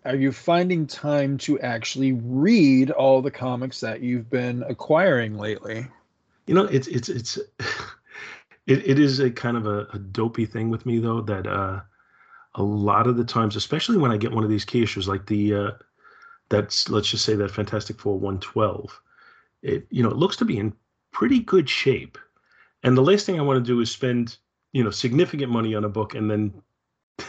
Are you finding time to actually read all the comics that you've been acquiring lately? You know, it's it's it's it, it is a kind of a, a dopey thing with me though, that uh, a lot of the times, especially when I get one of these key issues, like the uh, that's let's just say that Fantastic Four one twelve, it you know it looks to be in pretty good shape, and the last thing I want to do is spend you know significant money on a book and then.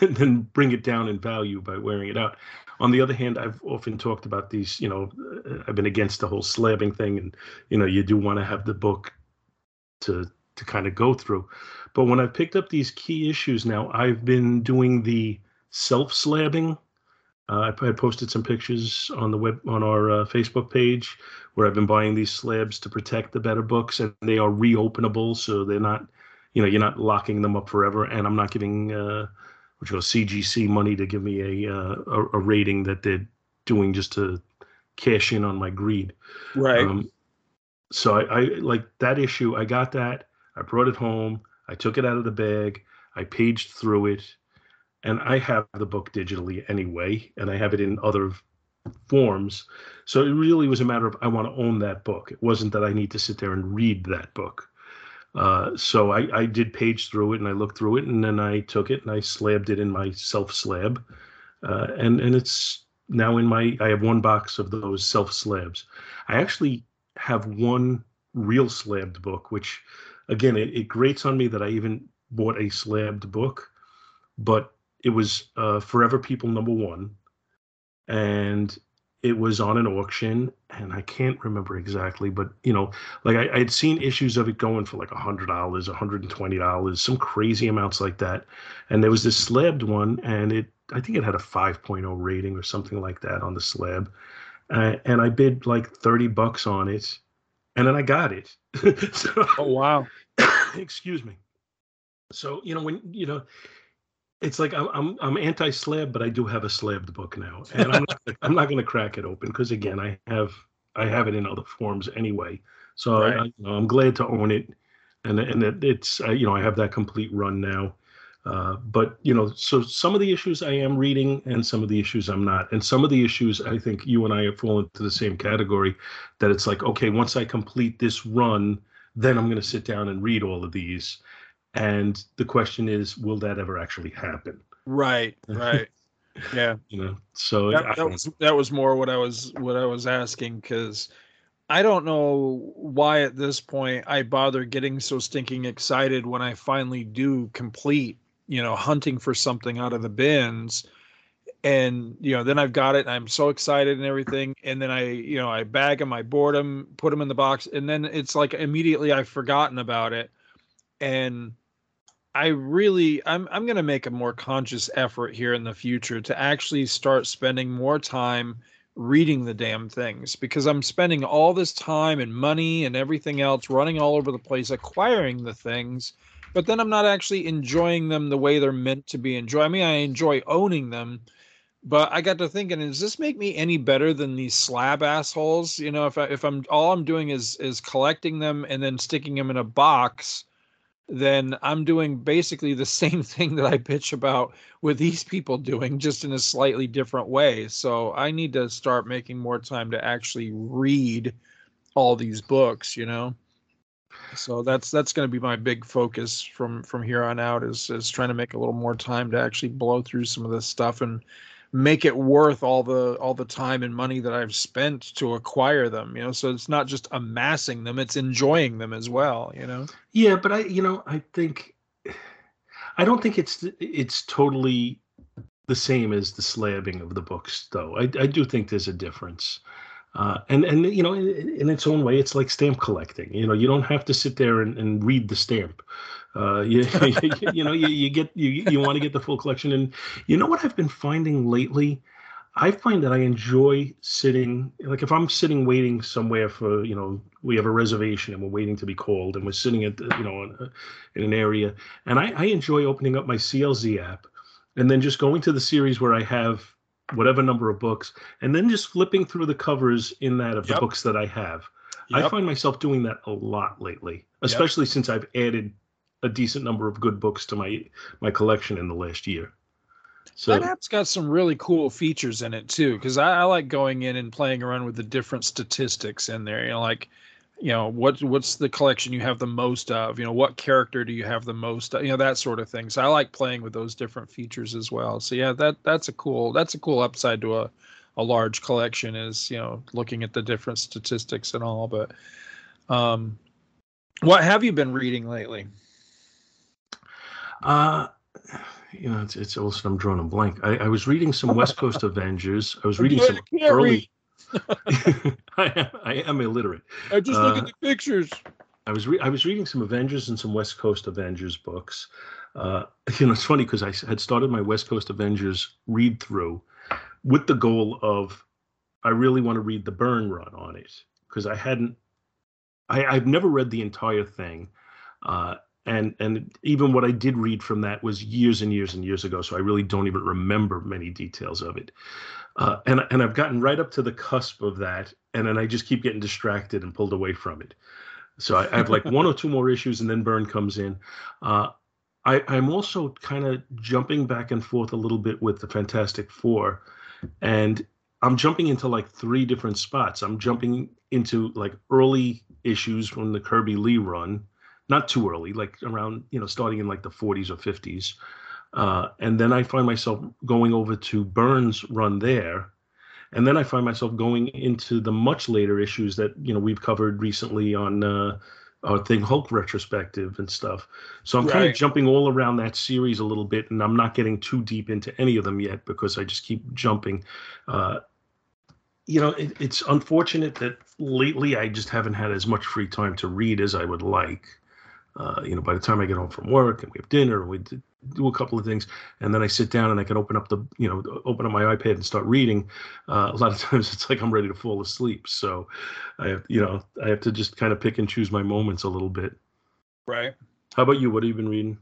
And then bring it down in value by wearing it out. On the other hand, I've often talked about these, you know, I've been against the whole slabbing thing. And, you know, you do want to have the book to to kind of go through. But when I picked up these key issues now, I've been doing the self-slabbing. Uh, I had posted some pictures on the web on our uh, Facebook page where I've been buying these slabs to protect the better books, and they are reopenable, so they're not, you know, you're not locking them up forever. And I'm not giving uh, which goes C G C money to give me a, uh, a a rating that they're doing just to cash in on my greed. Right. Um, so I, I like that issue. I got that. I brought it home. I took it out of the bag. I paged through it. And I have the book digitally anyway, and I have it in other forms. So it really was a matter of I want to own that book. It wasn't that I need to sit there and read that book. Uh, so I, I did page through it, and I looked through it, and then I took it, and I slabbed it in my self-slab. Uh, and, and it's now in my – I have one box of those self-slabs. I actually have one real slabbed book, which, again, it, it grates on me that I even bought a slabbed book. But it was uh, Forever People number one, and it was on an auction, and I can't remember exactly, but, you know, like I, I had seen issues of it going for like one hundred dollars, one hundred twenty dollars, some crazy amounts like that. And there was this slabbed one, and it I think it had a five point oh rating or something like that on the slab. Uh, and I bid like thirty bucks on it, and then I got it. So, oh, wow. Excuse me. So, you know, when, you know, it's like I'm I'm I'm anti-slab, but I do have a slabbed book now, and I'm not, I'm not going to crack it open because again, I have I have it in other forms anyway. So right. I, you know, I'm glad to own it, and and it, it's I, you know I have that complete run now. Uh, but you know, so some of the issues I am reading, and some of the issues I'm not, and some of the issues I think you and I have fallen into the same category that it's like okay, once I complete this run, then I'm going to sit down and read all of these. And the question is, will that ever actually happen? Right, right, yeah. You know, so that, that was that was more what I was what I was asking because I don't know why at this point I bother getting so stinking excited when I finally do complete, you know, hunting for something out of the bins, and you know, then I've got it, and I'm so excited and everything, and then I, you know, I bag them, I board them, put them in the box, and then it's like immediately I've forgotten about it. And I really, I'm I'm going to make a more conscious effort here in the future to actually start spending more time reading the damn things because I'm spending all this time and money and everything else running all over the place, acquiring the things, but then I'm not actually enjoying them the way they're meant to be enjoyed. I mean, I enjoy owning them, but I got to thinking, does this make me any better than these slab assholes? You know, if I, if I'm all I'm doing is is collecting them and then sticking them in a box. Then I'm doing basically the same thing that I bitch about with these people doing, just in a slightly different way. So I need to start making more time to actually read all these books, you know? So that's that's going to be my big focus from, from here on out is, is trying to make a little more time to actually blow through some of this stuff and make it worth all the all the time and money that I've spent to acquire them, you know, so it's not just amassing them, it's enjoying them as well, you know? Yeah, but I, you know, I think, I don't think it's, it's totally the same as the slabbing of the books, though. I, I do think there's a difference. Uh, and, and you know, in, in its own way, it's like stamp collecting. You know, you don't have to sit there and, and read the stamp. Uh, you, you, you know, you, you get you you want to get the full collection. And you know what I've been finding lately? I find that I enjoy sitting, like if I'm sitting waiting somewhere for, you know, we have a reservation and we're waiting to be called and we're sitting at, you know, in an area. And I, I enjoy opening up my C L Z app and then just going to the series where I have whatever number of books, and then just flipping through the covers in that of yep. the books that I have. Yep. I find myself doing that a lot lately, especially yep. since I've added a decent number of good books to my my collection in the last year. So that app's got some really cool features in it too, because I, I like going in and playing around with the different statistics in there. You know, like, you know, what what's the collection you have the most of? You know, what character do you have the most of? You know, that sort of thing. So I like playing with those different features as well. So yeah, that that's a cool that's a cool upside to a a large collection is, you know, looking at the different statistics and all. But um, what have you been reading lately? Uh, you know, it's, it's also, I'm drawing a blank. I, I was reading some West Coast Avengers. I was reading some early, I, am, I am illiterate. I just uh, look at the pictures. I was re- I was reading some Avengers and some West Coast Avengers books. Uh, you know, it's funny because I had started my West Coast Avengers read through with the goal of I really want to read the Byrne run on it because I hadn't I, I've never read the entire thing. Uh, and and even what I did read from that was years and years and years ago. So I really don't even remember many details of it. Uh, and, and I've gotten right up to the cusp of that. And then I just keep getting distracted and pulled away from it. So I, I have like one or two more issues and then Byrne comes in. Uh, I, I'm also kind of jumping back and forth a little bit with the Fantastic Four. And I'm jumping into like three different spots. I'm jumping into like early issues from the Kirby Lee run, not too early, like around, you know, starting in like the forties or fifties. Uh, and then I find myself going over to Byrne's run there. And then I find myself going into the much later issues that, you know, we've covered recently on uh, our Thing Hulk retrospective and stuff. So I'm right. kind of jumping all around that series a little bit, and I'm not getting too deep into any of them yet because I just keep jumping. Uh, you know, it, it's unfortunate that lately I just haven't had as much free time to read as I would like. Uh, you know, by the time I get home from work and we have dinner, we do a couple of things, and then I sit down and I can open up the, you know, open up my iPad and start reading. Uh, a lot of times it's like I'm ready to fall asleep. So, I have, you know, I have to just kind of pick and choose my moments a little bit. Right. How about you? What have you been reading?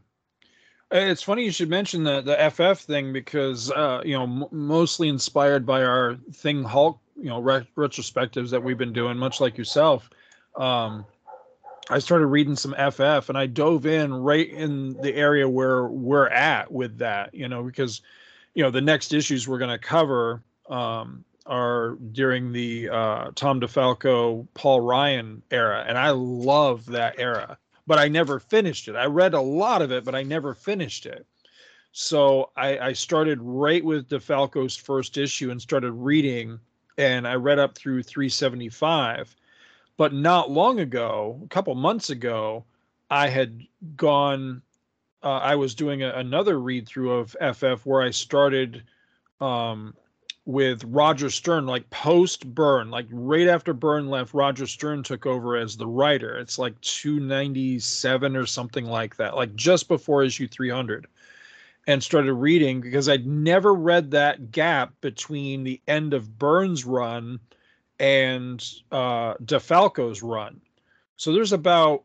It's funny you should mention the the F F thing because, uh, you know, m- mostly inspired by our Thing Hulk, you know, re- retrospectives that we've been doing, much like yourself. Um I started reading some F F and I dove in right in the area where we're at with that, you know, because, you know, the next issues we're going to cover um, are during the uh, Tom DeFalco, Paul Ryan era. And I love that era, but I never finished it. I read a lot of it, but I never finished it. So I, I started right with DeFalco's first issue and started reading, and I read up through three seventy-five. But not long ago, a couple months ago, I had gone, uh, I was doing a, another read through of F F where I started um, with Roger Stern, like post Byrne, like right after Byrne left, Roger Stern took over as the writer. It's like two ninety-seven or something like that, like just before issue three hundred, and started reading because I'd never read that gap between the end of Byrne's run and uh DeFalco's run. So there's about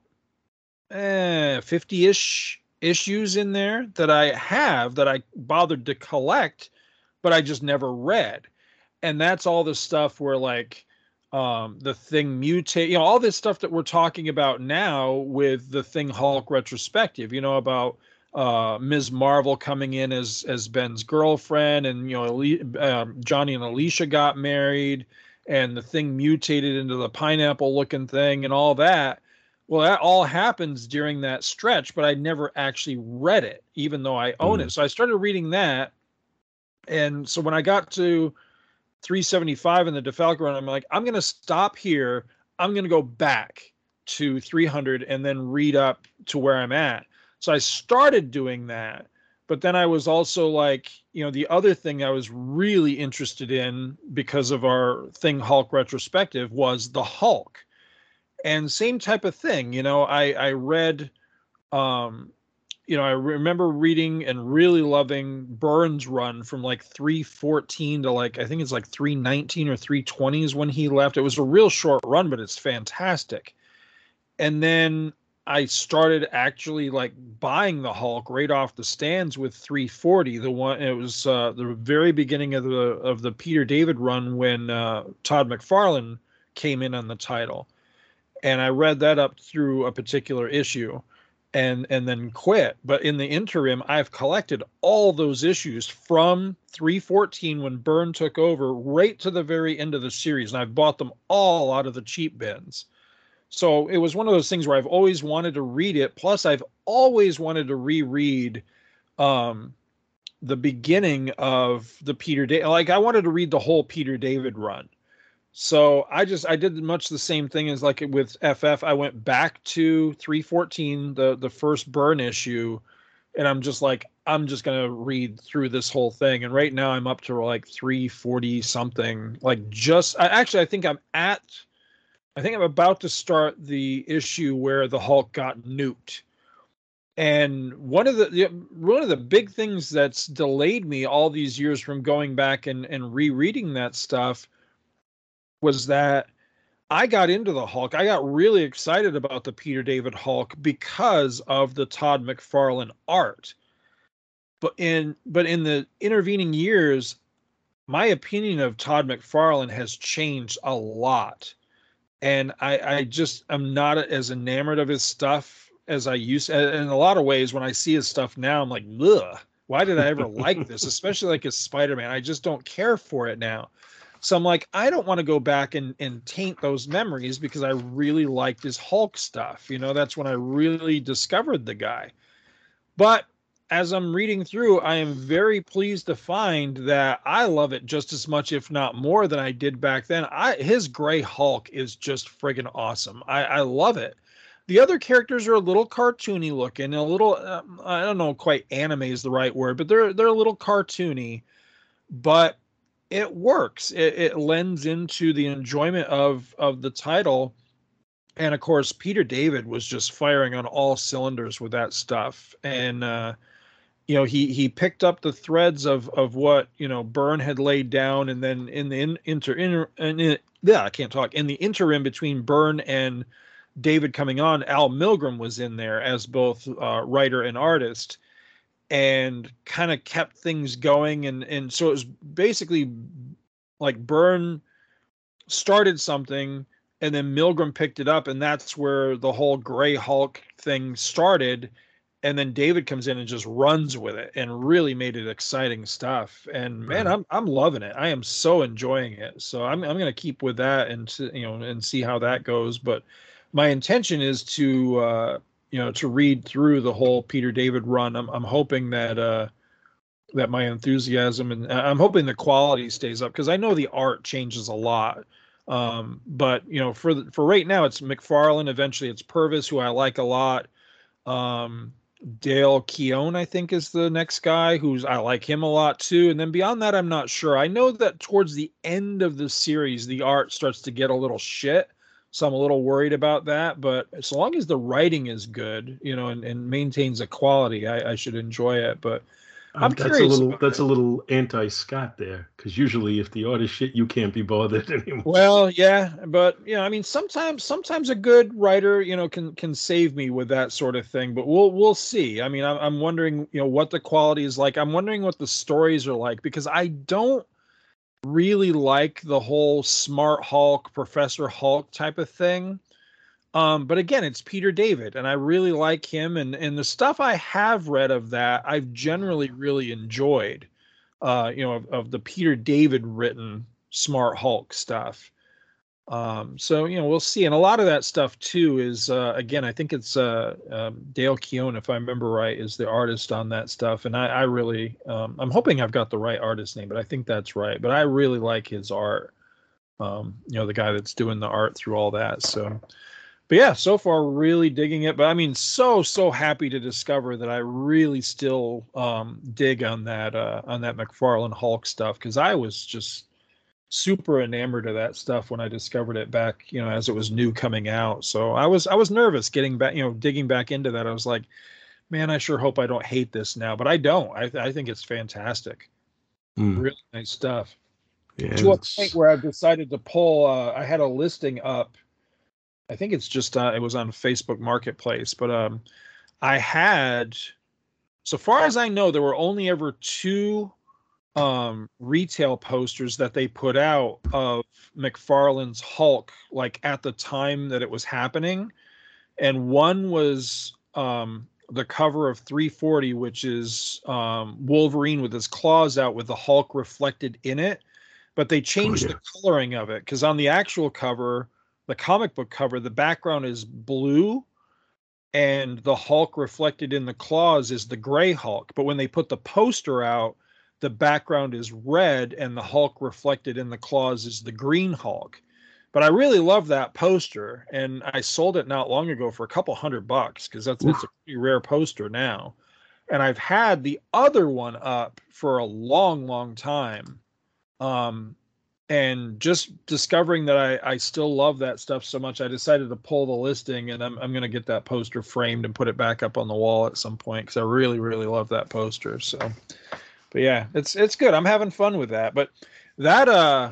eh, fifty-ish issues in there that I have that I bothered to collect, but I just never read. And that's all the stuff where like um the Thing mutate, you know, all this stuff that we're talking about now with the Thing Hulk retrospective, you know, about uh Miz Marvel coming in as as Ben's girlfriend, and you know, Ali- uh, Johnny and Alicia got married, and the Thing mutated into the pineapple looking thing and all that. Well, that all happens during that stretch, but I never actually read it, even though I own mm. it. So I started reading that. And so when I got to three seventy-five in the DeFalco run, I'm like, I'm going to stop here. I'm going to go back to three hundred and then read up to where I'm at. So I started doing that. But then I was also like, you know, the other thing I was really interested in because of our Thing Hulk retrospective was the Hulk. And same type of thing. You know, I, I read, um, you know, I remember reading and really loving Byrne's run from like three fourteen to like, I think it's like three nineteen or three twenty is when he left. It was a real short run, but it's fantastic. And then I started actually like buying the Hulk right off the stands with three forty. The one, it was uh, the very beginning of the of the Peter David run when uh, Todd McFarlane came in on the title, and I read that up through a particular issue, and and then quit. But in the interim, I've collected all those issues from three fourteen when Byrne took over right to the very end of the series, and I've bought them all out of the cheap bins. So it was one of those things where I've always wanted to read it. Plus, I've always wanted to reread um, the beginning of the Peter David. Like, I wanted to read the whole Peter David run. So I just I did much the same thing as like with F F. I went back to three fourteen, the the first Byrne issue, and I'm just like, I'm just gonna read through this whole thing. And right now I'm up to like three forty something. Like just I, actually I think I'm at I think I'm about to start the issue where the Hulk got nuked. And one of the one of the big things that's delayed me all these years from going back and, and rereading that stuff was that I got into the Hulk. I got really excited about the Peter David Hulk because of the Todd McFarlane art. But in but in the intervening years, my opinion of Todd McFarlane has changed a lot. And I, I just am not as enamored of his stuff as I used to. In a lot of ways, when I see his stuff now, I'm like, ugh, why did I ever like this? Especially like his Spider-Man. I just don't care for it now. So I'm like, I don't want to go back and, and taint those memories because I really liked his Hulk stuff. You know, that's when I really discovered the guy. But as I'm reading through, I am very pleased to find that I love it just as much, if not more, than I did back then. I, his Gray Hulk is just friggin' awesome. I, I love it. The other characters are a little cartoony looking, a little, um, I don't know quite anime is the right word, but they're, they're a little cartoony, but it works. It, it lends into the enjoyment of, of the title. And of course, Peter David was just firing on all cylinders with that stuff. And, uh, you know, he, he picked up the threads of, of what, you know, Byrne had laid down. And then in the in, inter, inter in, in, yeah, I can't talk in the interim between Byrne and David coming on, Al Milgrom was in there as both uh, writer and artist, and kind of kept things going. And and so it was basically like Byrne started something, and then Milgrom picked it up, and that's where the whole Gray Hulk thing started. And then David comes in and just runs with it, and really made it exciting stuff. And man, I'm I'm loving it. I am so enjoying it. So I'm I'm gonna keep with that, and to, you know, and see how that goes. But my intention is to, uh, you know, to read through the whole Peter David run. I'm, I'm hoping that uh, that my enthusiasm and I'm hoping the quality stays up because I know the art changes a lot. Um, but you know, for the, for right now, it's McFarlane. Eventually, it's Purvis, who I like a lot. Um, Dale Keown, I think, is the next guy who's I like him a lot too. And then beyond that, I'm not sure. I know that towards the end of the series, the art starts to get a little shit. So I'm a little worried about that, but as long as the writing is good, you know, and, and maintains a quality, I, I should enjoy it. But I'm um, that's curious. A little, that's it. a little anti-Scott there, because usually if the art is shit, you can't be bothered anymore. Well, yeah, but you know, I mean, sometimes sometimes a good writer, you know, can can save me with that sort of thing. But we'll we'll see. I mean, I'm, I'm wondering, you know, what the quality is like. I'm wondering what the stories are like because I don't really like the whole Smart Hulk, Professor Hulk type of thing. Um, but again, it's Peter David, and I really like him. And, and the stuff I have read of that, I've generally really enjoyed, uh, you know, of, of the Peter David written Smart Hulk stuff. Um, so, you know, we'll see. And a lot of that stuff, too, is, uh, again, I think it's uh, um, Dale Keown, if I remember right, is the artist on that stuff. And I, I really, um, I'm hoping I've got the right artist name, but I think that's right. But I really like his art, um, you know, the guy that's doing the art through all that. So, but yeah, so far, really digging it. But I mean, so, so happy to discover that I really still um, dig on that, uh, on that McFarlane Hulk stuff, because I was just super enamored of that stuff when I discovered it back, you know, as it was new coming out. So I was I was nervous getting back, you know, digging back into that. I was like, man, I sure hope I don't hate this now, but I don't. I I think it's fantastic. Mm. Really nice stuff. Yeah, to a point where I've decided to pull. Uh, I had a listing up. I think it's just uh, it was on Facebook Marketplace, but um, I had, so far as I know, there were only ever two um retail posters that they put out of McFarlane's Hulk, like at the time that it was happening, and one was um the cover of three forty, which is um Wolverine with his claws out with the Hulk reflected in it, but they changed oh, yeah. the coloring of it, because on the actual cover, the comic book cover, the background is blue and the Hulk reflected in the claws is the Gray Hulk, but when they put the poster out, the background is red and the Hulk reflected in the claws is the Green Hulk. But I really love that poster, and I sold it not long ago for a couple hundred bucks because that's it's a pretty rare poster now. And I've had the other one up for a long, long time. Um, And just discovering that I, I still love that stuff so much, I decided to pull the listing, and I'm I'm going to get that poster framed and put it back up on the wall at some point, because I really, really love that poster. So, but yeah, it's it's good. I'm having fun with that. But that uh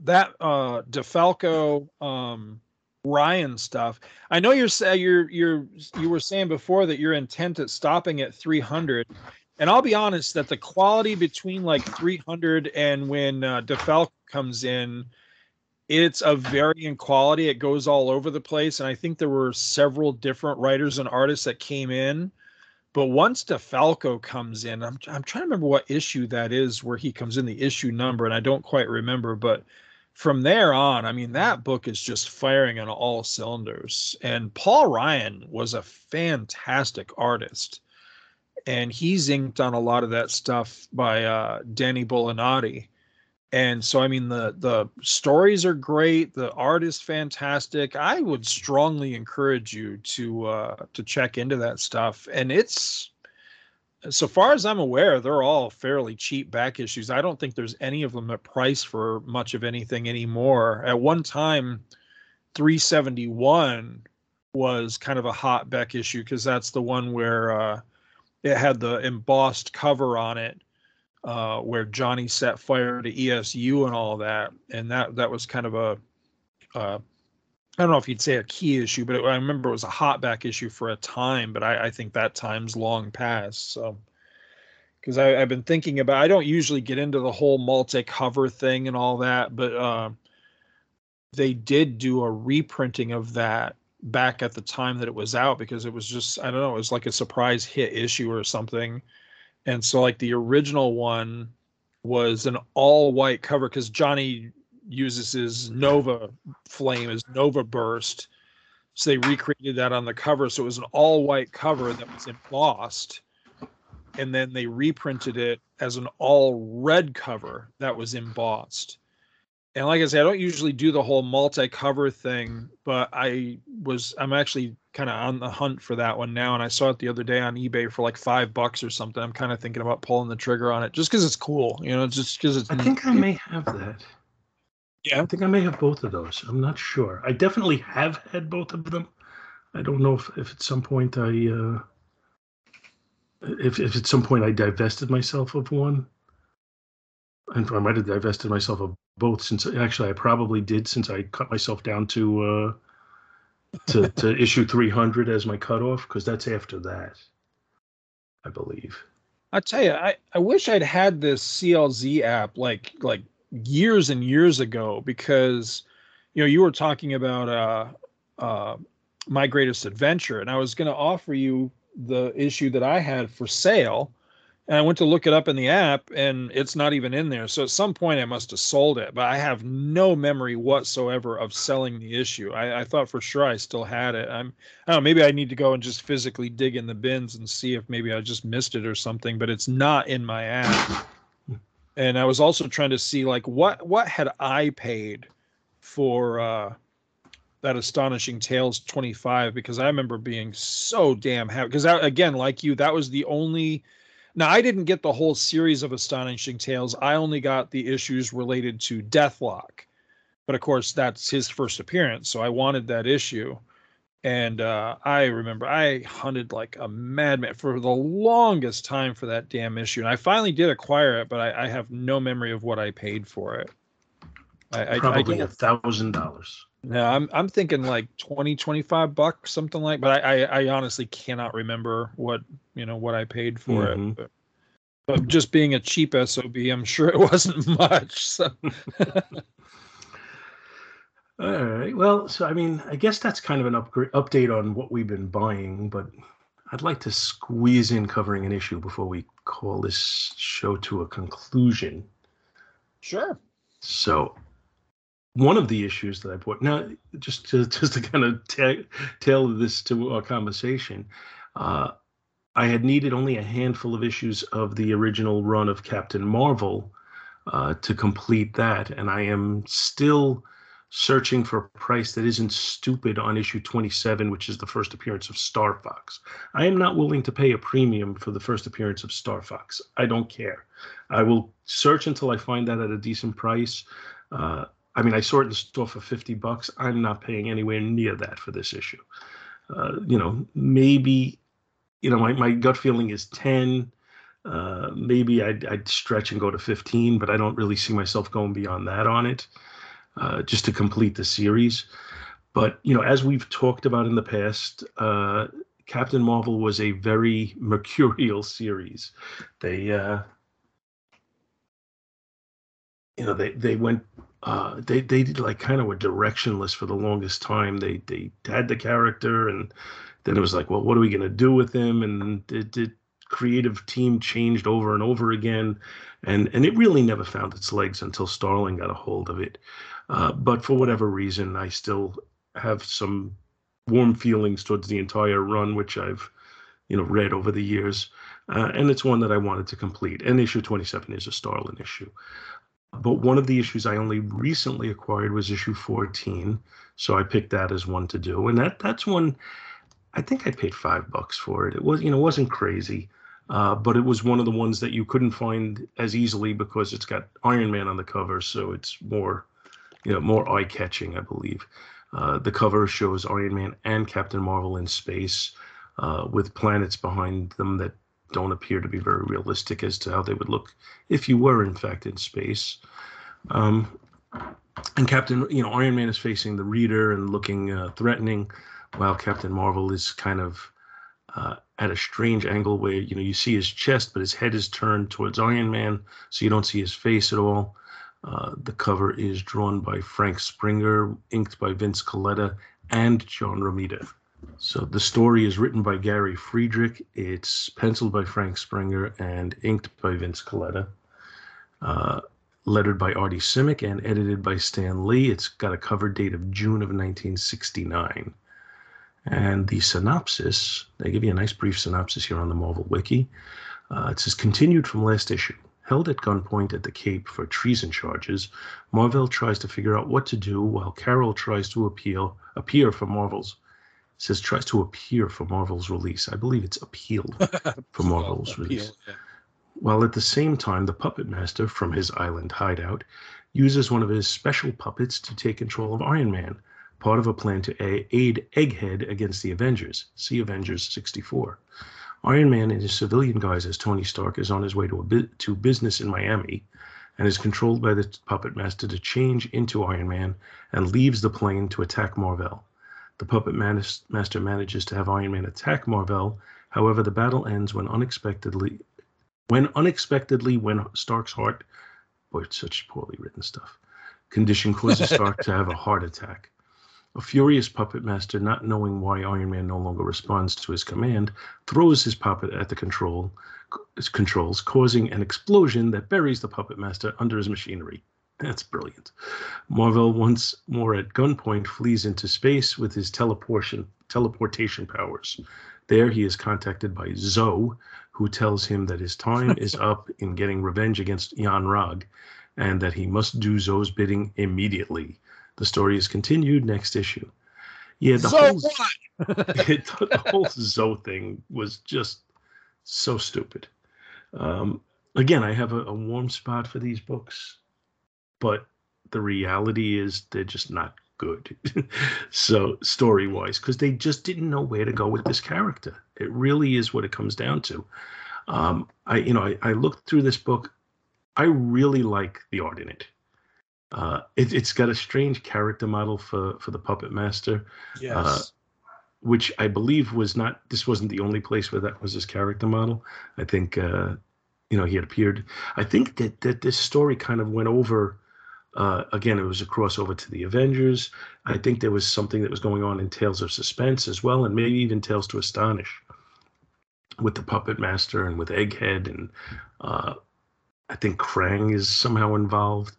that uh DeFalco um Ryan stuff. I know you're say you're you're you were saying before that you're intent at stopping at three hundred. And I'll be honest that the quality between like three hundred and when uh, DeFalco comes in, it's a varying quality. It goes all over the place. And I think there were several different writers and artists that came in. But once DeFalco comes in, I'm, I'm trying to remember what issue that is where he comes in, the issue number, and I don't quite remember. But from there on, I mean, that book is just firing on all cylinders. And Paul Ryan was a fantastic artist. And he's inked on a lot of that stuff by uh, Danny Bolinati. And so, I mean, the the stories are great. The art is fantastic. I would strongly encourage you to uh, to check into that stuff. And it's, so far as I'm aware, they're all fairly cheap back issues. I don't think there's any of them that price for much of anything anymore. At one time, three seventy-one was kind of a hot back issue because that's the one where... Uh, it had the embossed cover on it uh, where Johnny set fire to E S U and all that. And that, that was kind of a, uh, I don't know if you'd say a key issue, but it, I remember it was a hotback issue for a time, but I, I think that time's long past. So, cause I, I've been thinking about, I don't usually get into the whole multi-cover thing and all that, but uh, they did do a reprinting of that back at the time that it was out, because it was just, I don't know, it was like a surprise hit issue or something. And so like the original one was an all white cover because Johnny uses his Nova flame, his Nova burst. So they recreated that on the cover. So it was an all white cover that was embossed. And then they reprinted it as an all red cover that was embossed. And like I said, I don't usually do the whole multi-cover thing, but I was, I'm actually kind of on the hunt for that one now. And I saw it the other day on eBay for like five bucks or something. I'm kind of thinking about pulling the trigger on it just because it's cool, you know, just because it's. I think I may have that. Yeah. I think I may have both of those. I'm not sure. I definitely have had both of them. I don't know if, if at some point I, uh, if, if at some point I divested myself of one. And I might have divested myself of both, since actually I probably did, since I cut myself down to uh, to, to issue three hundred as my cutoff, because that's after that, I believe. I tell you, I, I wish I'd had this C L Z app like like years and years ago, because you know you were talking about uh, uh, My Greatest Adventure, and I was going to offer you the issue that I had for sale. And I went to look it up in the app, and it's not even in there. So at some point I must have sold it, but I have no memory whatsoever of selling the issue. I, I thought for sure I still had it. I'm, I don't know, maybe I need to go and just physically dig in the bins and see if maybe I just missed it or something, but it's not in my app. And I was also trying to see like what, what had I paid for uh, that Astonishing Tales twenty-five, because I remember being so damn happy. Because again, like you, that was the only... Now, I didn't get the whole series of Astonishing Tales. I only got the issues related to Deathlock. But, of course, that's his first appearance, so I wanted that issue. And uh, I remember I hunted like a madman for the longest time for that damn issue. And I finally did acquire it, but I, I have no memory of what I paid for it. I, Probably I, I one thousand dollars. No, I'm I'm thinking like twenty, twenty-five bucks, something like, but I, I, I honestly cannot remember what, you know, what I paid for mm-hmm. it. But, but just being a cheap S O B, I'm sure it wasn't much. So. All right. Well, so, I mean, I guess that's kind of an upgrade, update on what we've been buying, but I'd like to squeeze in covering an issue before we call this show to a conclusion. Sure. So, one of the issues that I bought now, just to just to kind of ta- tail this to our conversation, uh, I had needed only a handful of issues of the original run of Captain Marvel uh, to complete that, and I am still searching for a price that isn't stupid on issue twenty-seven, which is the first appearance of Star Fox. I am not willing to pay a premium for the first appearance of Star Fox. I don't care. I will search until I find that at a decent price. Uh, I mean, I saw it in the store for fifty bucks. I'm not paying anywhere near that for this issue. Uh, you know, maybe, you know, my, my gut feeling is ten. Uh, maybe I'd, I'd stretch and go to fifteen, but I don't really see myself going beyond that on it, uh, just to complete the series. But, you know, as we've talked about in the past, uh, Captain Marvel was a very mercurial series. They, uh, you know, they, they went, uh, they, they did like kind of were directionless for the longest time. They, they had the character, and then it was like, well, what are we going to do with him? And it did. Creative team changed over and over again, and and it really never found its legs until Starling got a hold of it. Uh, but for whatever reason, I still have some warm feelings towards the entire run, which I've, you know, read over the years, uh, and it's one that I wanted to complete. And issue twenty-seven is a Starling issue. But one of the issues I only recently acquired was issue fourteen, so I picked that as one to do, and that that's one I think I paid five bucks for it. It was, you know, wasn't crazy. Uh, but it was one of the ones that you couldn't find as easily because it's got Iron Man on the cover, so it's more, you know, more eye-catching, I believe. Uh, the cover shows Iron Man and Captain Marvel in space, uh, with planets behind them that don't appear to be very realistic as to how they would look if you were, in fact, in space. Um, and Captain, you know, Iron Man is facing the reader and looking uh, threatening, while Captain Marvel is kind of... Uh, at a strange angle where, you know, you see his chest, but his head is turned towards Iron Man, so you don't see his face at all. Uh, the cover is drawn by Frank Springer, inked by Vince Coletta and John Romita. So the story is written by Gary Friedrich. It's penciled by Frank Springer and inked by Vince Coletta, uh, lettered by Artie Simic and edited by Stan Lee. It's got a cover date of June of nineteen sixty-nine. And the synopsis, they give you a nice brief synopsis here on the Marvel Wiki. Uh, it says, continued from last issue. Held at gunpoint at the Cape for treason charges, Marvel tries to figure out what to do while Carol tries to appeal, appear for Marvel's, it says tries to appear for Marvel's release. I believe it's appealed for Marvel's appeal, release. Yeah. While at the same time, the Puppet Master from his island hideout uses one of his special puppets to take control of Iron Man, part of a plan to aid Egghead against the Avengers. See Avengers sixty-four. Iron Man in his civilian guise as Tony Stark is on his way to a bu- to business in Miami and is controlled by the Puppet Master to change into Iron Man and leaves the plane to attack Marvel. The Puppet Man- Master manages to have Iron Man attack Marvel. However, the battle ends when unexpectedly, when unexpectedly, when Stark's heart, boy, it's such poorly written stuff, condition causes Stark to have a heart attack. A furious puppet master, not knowing why Iron Man no longer responds to his command, throws his puppet at the control, his controls, causing an explosion that buries the puppet master under his machinery. That's brilliant. Marvel, once more at gunpoint, flees into space with his teleportation, teleportation powers. There he is contacted by Zoe, who tells him that his time is up in getting revenge against Yanrog, and that he must do Zoe's bidding immediately. The story is continued next issue. Yeah, the, so whole, it, the whole Zoe thing was just so stupid. Um, again, I have a, a warm spot for these books, but the reality is they're just not good. So story-wise, because they just didn't know where to go with this character. It really is what it comes down to. Um, I, you know, I, I looked through this book. I really like the art in it. Uh, it, it's got a strange character model for, for the Puppet Master, yes. uh, which I believe was not, this wasn't the only place where that was his character model. I think, uh, you know, he had appeared. I think that, that this story kind of went over, uh, again, it was a crossover to the Avengers. I think there was something that was going on in Tales of Suspense as well, and maybe even Tales to Astonish with the Puppet Master and with Egghead. And uh, I think Krang is somehow involved.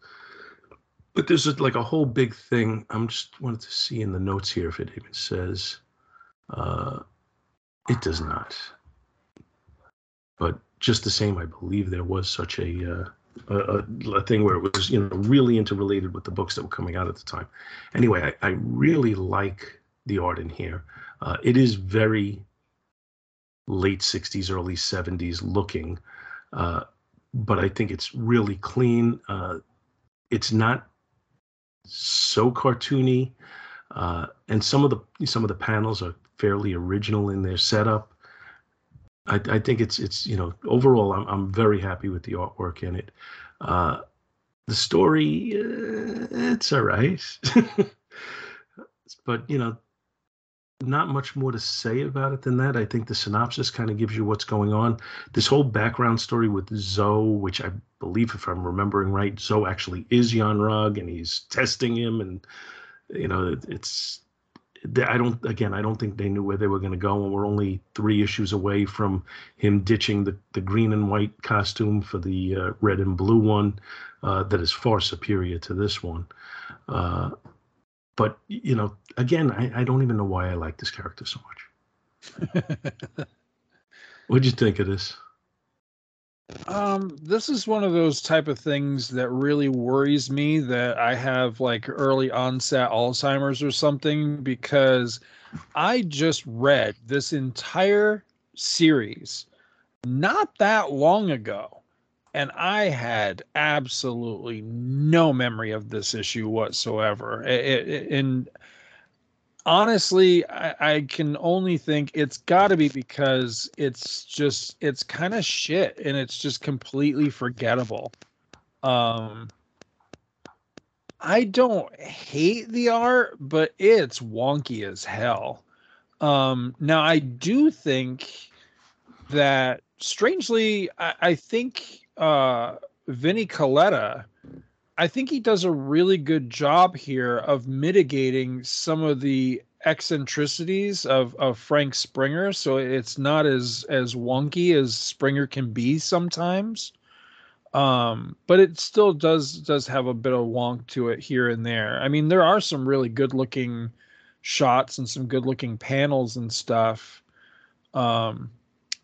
But there's like a whole big thing. I'm just wanted to see in the notes here if it even says. Uh, it does not. But just the same, I believe there was such a uh, a, a thing where it was, you know, really interrelated with the books that were coming out at the time. Anyway, I, I really like the art in here. Uh, it is very late sixties, early seventies looking, uh, but I think it's really clean. Uh, it's not so cartoony, uh, and some of the some of the panels are fairly original in their setup. I, I think it's it's you know, overall I'm I'm very happy with the artwork in it. Uh, the story, uh, it's all right, but you know, not much more to say about it than that. I think the synopsis kind of gives you what's going on. This whole background story with Zoe, which I believe, if I'm remembering right, Zoe actually is Yanrog, and he's testing him. And, you know, it's, I don't, again, I don't think they knew where they were going to go. And we're only three issues away from him ditching the, the green and white costume for the uh, red and blue one uh, that is far superior to this one. Uh, But, you know, again, I, I don't even know why I like this character so much. What'd you think of this? Um, this is one of those type of things that really worries me that I have like early onset Alzheimer's or something, because I just read this entire series not that long ago, and I had absolutely no memory of this issue whatsoever. It, it, and honestly, I, I can only think it's got to be because it's just, it's kind of shit, and it's just completely forgettable. Um, I don't hate the art, but it's wonky as hell. Um, now, I do think that, strangely, I, I think... Uh, Vinnie Coletta, I think he does a really good job here of mitigating some of the eccentricities of, of Frank Springer. So it's not as, as wonky as Springer can be sometimes. Um, but it still does, does have a bit of wonk to it here and there. I mean, there are some really good looking shots and some good looking panels and stuff. Um,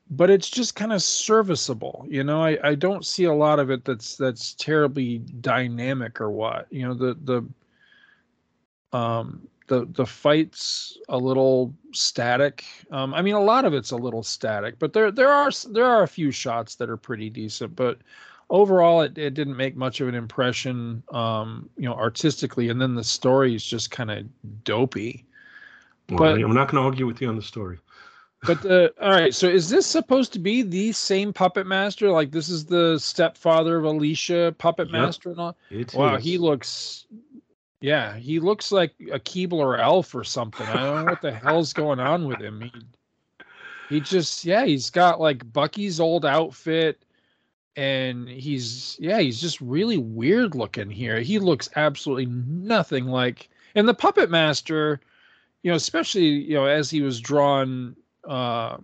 But it's just kind of serviceable, you know. I, I don't see a lot of it that's that's terribly dynamic or what. You know, the the um the the fight's a little static. Um, I mean, a lot of it's a little static, but there there are there are a few shots that are pretty decent. But overall, it it didn't make much of an impression, um, you know, artistically. And then the story is just kind of dopey. Well, but I'm not going to argue with you on the story. But the, all right, so is this supposed to be the same puppet master? Like, this is the stepfather of Alicia puppet yep, master and all? Wow, is. He looks, yeah, he looks like a Keebler elf or something. I don't know what the hell's going on with him. He, he just, yeah, he's got like Bucky's old outfit, and he's, yeah, he's just really weird looking here. He looks absolutely nothing like, and the puppet master, you know, especially, you know, as he was drawn, Uh,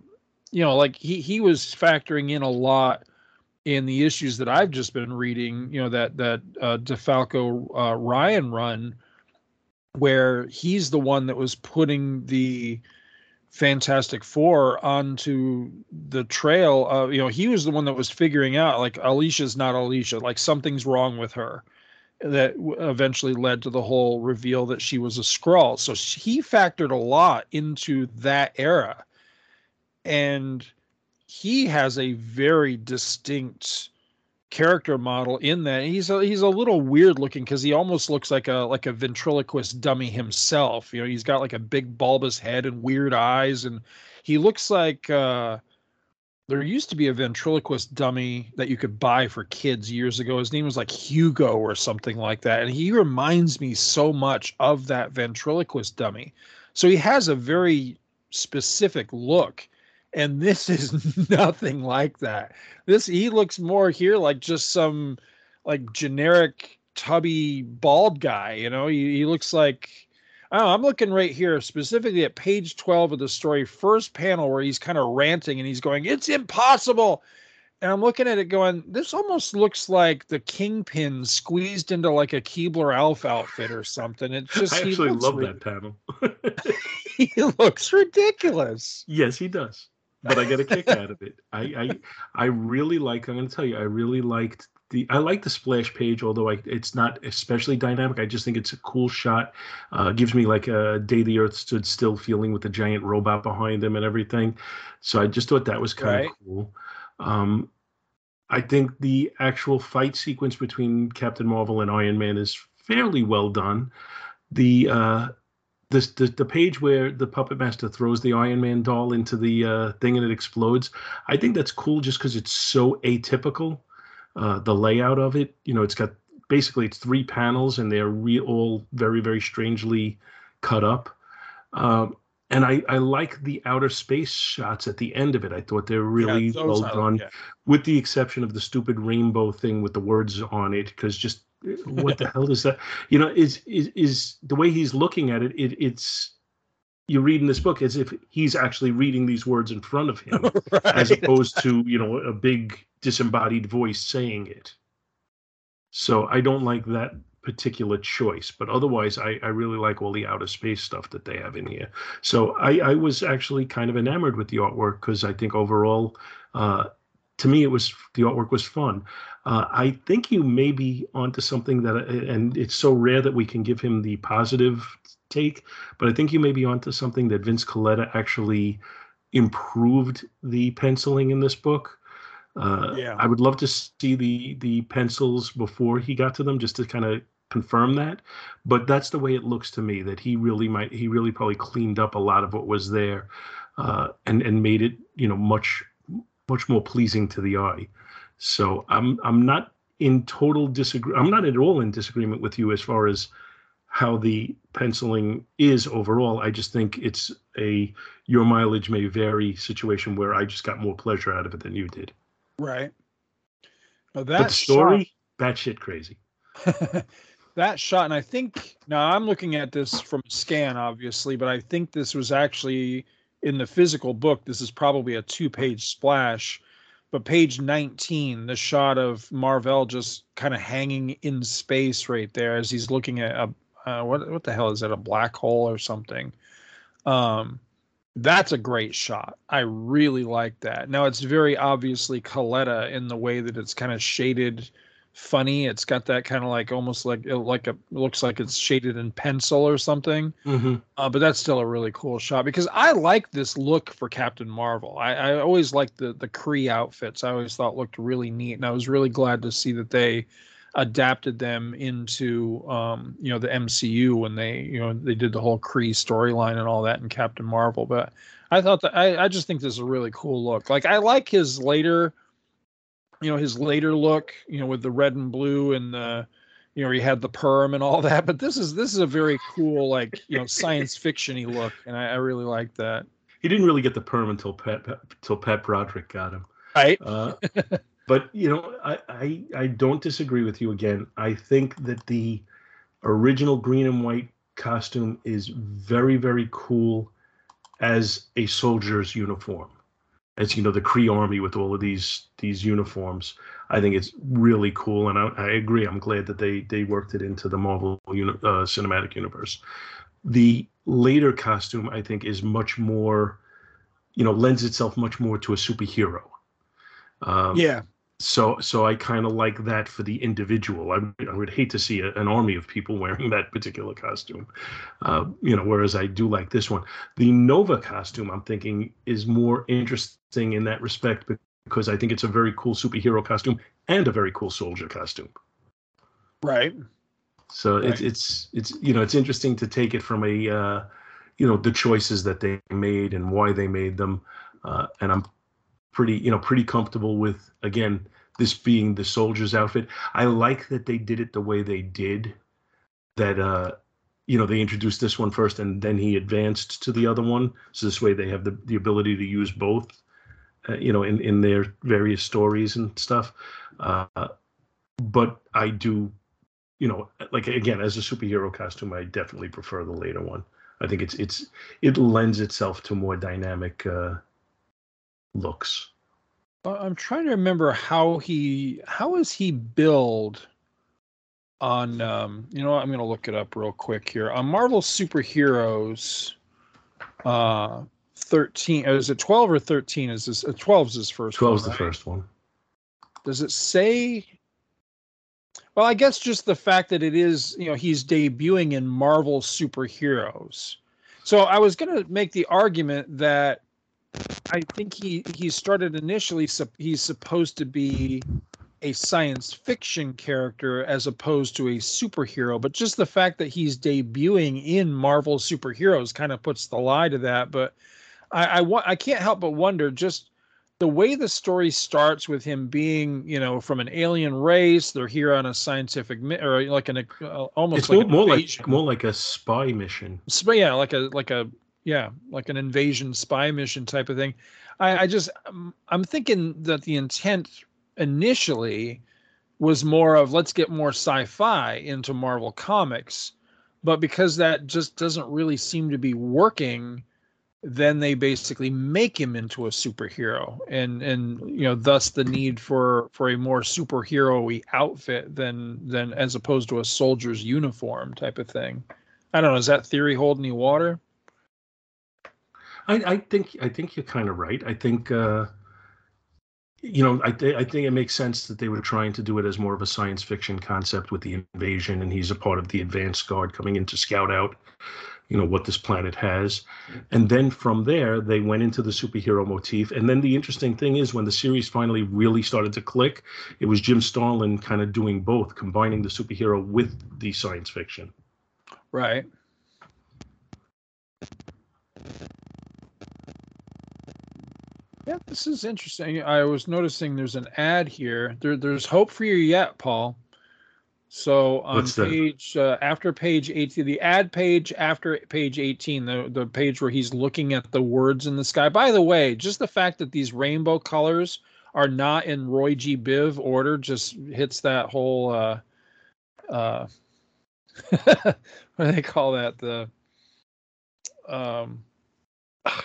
you know, like he, he was factoring in a lot in the issues that I've just been reading, you know, that, that uh, DeFalco uh, Ryan run, where he's the one that was putting the Fantastic Four onto the trail of, you know, he was the one that was figuring out like Alicia's not Alicia, like something's wrong with her, that eventually led to the whole reveal that she was a Skrull. So he factored a lot into that era. And he has a very distinct character model in that he's a, he's a little weird looking, because he almost looks like a like a ventriloquist dummy himself. You know, he's got like a big bulbous head and weird eyes, and he looks like uh, there used to be a ventriloquist dummy that you could buy for kids years ago. His name was like Hugo or something like that, and he reminds me so much of that ventriloquist dummy. So he has a very specific look. And this is nothing like that. This, he looks more here like just some like generic tubby bald guy. You know, he, he looks like, oh, I'm looking right here specifically at page twelve of the story, first panel, where he's kind of ranting and he's going, "It's impossible." And I'm looking at it going, this almost looks like the Kingpin squeezed into like a Keebler elf outfit or something. It just, I actually love that panel. He looks ridiculous. Yes, he does. But I get a kick out of it. I, I I really like, I'm going to tell you, I really liked the I like the splash page, although I, it's not especially dynamic. I just think it's a cool shot. Uh, gives me like a Day the Earth Stood Still feeling with the giant robot behind him and everything. So I just thought that was kind right. of cool. Um, I think the actual fight sequence between Captain Marvel and Iron Man is fairly well done. The uh, this the, the page where the Puppet Master throws the Iron Man doll into the uh, thing and it explodes, I think that's cool just because it's so atypical. Uh, the layout of it, you know, it's got basically it's three panels and they're re- all very, very strangely cut up. Um, and I, I like the outer space shots at the end of it. I thought they were really yeah, well done, yeah. with the exception of the stupid rainbow thing with the words on it, because just what the hell is that? You know, is is is the way he's looking at it, it it's you read in this book as if he's actually reading these words in front of him, right. as opposed to, you know, a big disembodied voice saying it. So I don't like that particular choice, but otherwise I, I really like all the outer space stuff that they have in here. So I, I was actually kind of enamored with the artwork because I think overall, uh, to me, it was the artwork was fun. Uh, I think you may be onto something that, and it's so rare that we can give him the positive take, but I think you may be onto something that Vince Coletta actually improved the penciling in this book. Uh, yeah. I would love to see the the pencils before he got to them just to kind of confirm that, but that's the way it looks to me, that he really might he really probably cleaned up a lot of what was there, uh, and and made it, you know, much much more pleasing to the eye. So I'm I'm not in total disagree. I'm not at all in disagreement with you as far as how the penciling is overall. I just think it's a your mileage may vary situation where I just got more pleasure out of it than you did. Right. Now that but story, shot, batshit crazy. That shot, and I think, now I'm looking at this from a scan, obviously, but I think this was actually in the physical book. This is probably a two-page splash, but page nineteen, the shot of Marvel just kind of hanging in space right there as he's looking at a uh, what what the hell is that? A black hole or something? Um, That's a great shot. I really like that. Now, it's very obviously Coletta in the way that it's kind of shaded funny. It's got that kind of like almost like it like a, looks like it's shaded in pencil or something. Mm-hmm. Uh, but that's still a really cool shot because I like this look for Captain Marvel. I, I always liked the, the Kree outfits. I always thought looked really neat. And I was really glad to see that they adapted them into, um, you know, the M C U when they, you know, they did the whole Kree storyline and all that in Captain Marvel. But I thought that I, I just think this is a really cool look. Like I like his later, you know, his later look, you know, with the red and blue and the, you know, he had the perm and all that, but this is, this is a very cool, like, you know, science fiction-y look. And I, I really like that. He didn't really get the perm until Pat, until Pat Broderick got him. Right. Uh, But, you know, I, I I don't disagree with you again. I think that the original green and white costume is very, very cool as a soldier's uniform. As, you know, the Kree Army with all of these these uniforms. I think it's really cool, and I, I agree. I'm glad that they, they worked it into the Marvel uni- uh, Cinematic Universe. The later costume, I think, is much more, you know, lends itself much more to a superhero. Um, yeah. So, so I kind of like that for the individual. I, I would hate to see a, an army of people wearing that particular costume, uh, you know, whereas I do like this one. The Nova costume, I'm thinking, is more interesting in that respect because I think it's a very cool superhero costume and a very cool soldier costume. Right. So right. It's, it's, it's, you know, it's interesting to take it from a, uh, you know, the choices that they made and why they made them. Uh, and I'm pretty, you know, pretty comfortable with, again, this being the soldier's outfit. I like that they did it the way they did, that, uh, you know, they introduced this one first and then he advanced to the other one. So this way they have the, the ability to use both, uh, you know, in, in their various stories and stuff. Uh, but I do, you know, like, again, as a superhero costume, I definitely prefer the later one. I think it's, it's, it lends itself to more dynamic, uh, looks. I'm trying to remember how he how is he billed on um you know what, I'm gonna look it up real quick here on Marvel Super Heroes. uh thirteen is it twelve or thirteen is this uh, twelve is his first twelve one, is the right? First one. Does it say Well, I guess just the fact that it is, you know, he's debuting in Marvel Super Heroes. So I was going to make the argument that I think he, he started initially, he's supposed to be a science fiction character as opposed to a superhero. But just the fact that he's debuting in Marvel Super Heroes kind of puts the lie to that. But I, I, I can't help but wonder just the way the story starts with him being, you know, from an alien race. They're here on a scientific mi- or like an uh, almost it's like more, more like more like a spy mission. So, yeah, like a like a yeah, like an invasion spy mission type of thing. I, I just I'm thinking that the intent initially was more of let's get more sci-fi into Marvel Comics, but because that just doesn't really seem to be working, then they basically make him into a superhero, and and you know thus the need for for a more superhero-y outfit than than as opposed to a soldier's uniform type of thing. I don't know. Does that theory hold any water? I, I think I think you're kind of right. I think uh, you know I th- I think it makes sense that they were trying to do it as more of a science fiction concept with the invasion, and he's a part of the advanced guard coming in to scout out, you know, what this planet has. And then from there, they went into the superhero motif. And then the interesting thing is when the series finally really started to click, it was Jim Starlin kind of doing both, combining the superhero with the science fiction. Right. Yeah, this is interesting. I was noticing there's an ad here. There, there's hope for you yet, Paul. So on What's page uh, after page eighteen, the ad page after page eighteen, the, the page where he's looking at the words in the sky. By the way, just the fact that these rainbow colors are not in Roy G. Biv order just hits that whole uh, uh, what do they call that? The um, ugh,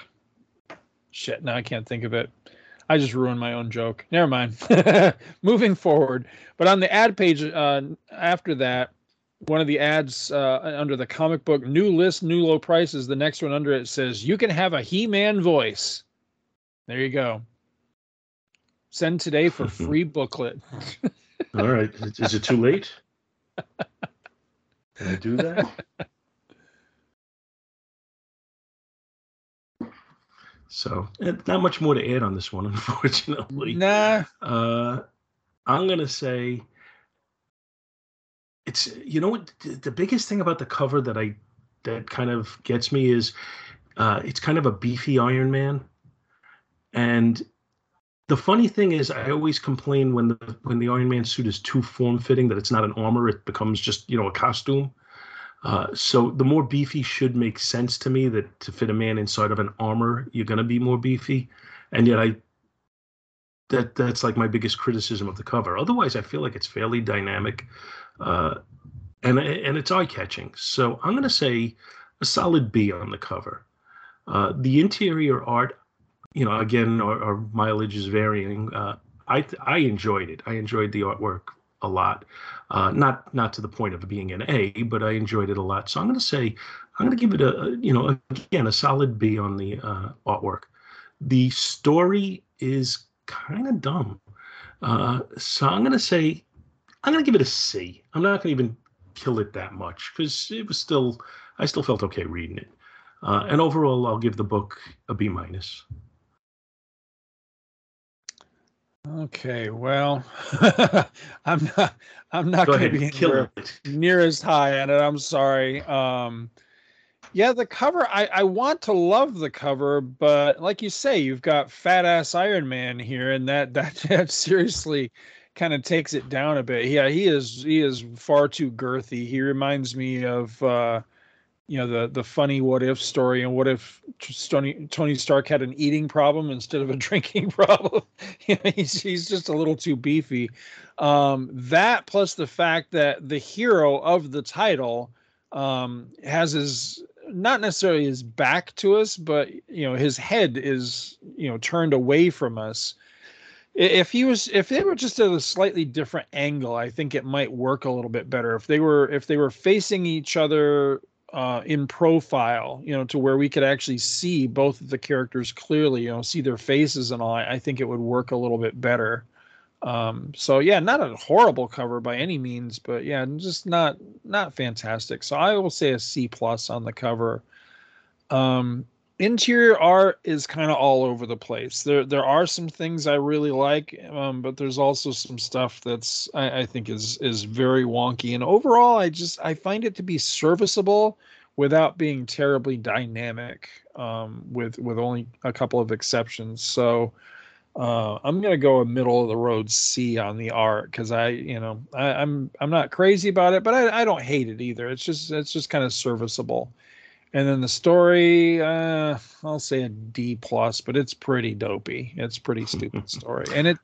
shit. Now I can't think of it. I just ruined my own joke. Never mind. Moving forward. But on the ad page uh, after that, one of the ads uh, under the comic book, new list, new low prices. The next one under it says, you can have a He-Man voice. There you go. Send today for free booklet. All right. Is it too late? Can I do that? So not much more to add on this one, unfortunately. Nah. Uh, I'm going to say it's, you know what, the biggest thing about the cover that I, that kind of gets me is uh, it's kind of a beefy Iron Man. And the funny thing is I always complain when the, when the Iron Man suit is too form-fitting that it's not an armor. It becomes just, you know, a costume. Uh, so the more beefy should make sense to me that to fit a man inside of an armor, you're going to be more beefy. And yet I, that that's like my biggest criticism of the cover. Otherwise, I feel like it's fairly dynamic, uh, and, and it's eye catching. So I'm going to say a solid B on the cover. Uh, the interior art, you know, again, our, our mileage is varying. Uh, I, I enjoyed it. I enjoyed the artwork a lot, uh, not not to the point of being an A, but I enjoyed it a lot. So I'm going to say I'm going to give it a, a you know again a solid B on the uh, artwork. The story is kind of dumb, uh, so I'm going to say I'm going to give it a C. I'm not going to even kill it that much because it was still I still felt okay reading it, uh, and overall I'll give the book a B minus. Okay, well, I'm not. I'm not going to be anywhere near as high on it. I'm sorry. Um, yeah, the cover. I, I want to love the cover, but like you say, you've got fat ass Iron Man here, and that that, that seriously kind of takes it down a bit. Yeah, he is he is far too girthy. He reminds me of uh, you know the the funny What If story, and what if Tony Tony Stark had an eating problem instead of a drinking problem? You know, he's he's just a little too beefy. Um, that plus the fact that the hero of the title um, has his not necessarily his back to us, but you know his head is you know turned away from us. If he was, if they were just at a slightly different angle, I think it might work a little bit better. If they were, if they were facing each other. Uh, in profile, you know, to where we could actually see both of the characters clearly, you know, see their faces and all. I, I think it would work a little bit better. Um, so yeah, not a horrible cover by any means, but yeah, just not, not fantastic. So I will say a C plus on the cover. Um, interior art is kind of all over the place. There, there are some things I really like, um, but there's also some stuff that's, I, I think is, is very wonky. And overall, I just, I find it to be serviceable without being terribly dynamic, um, with, with only a couple of exceptions. So, Uh, I'm going to go a middle of the road C on the art. Cause I, you know, I, I'm, I'm not crazy about it, but I, I don't hate it either. It's just, it's just kind of serviceable. And then the story, uh, I'll say a D plus, but it's pretty dopey. It's pretty stupid story. And it,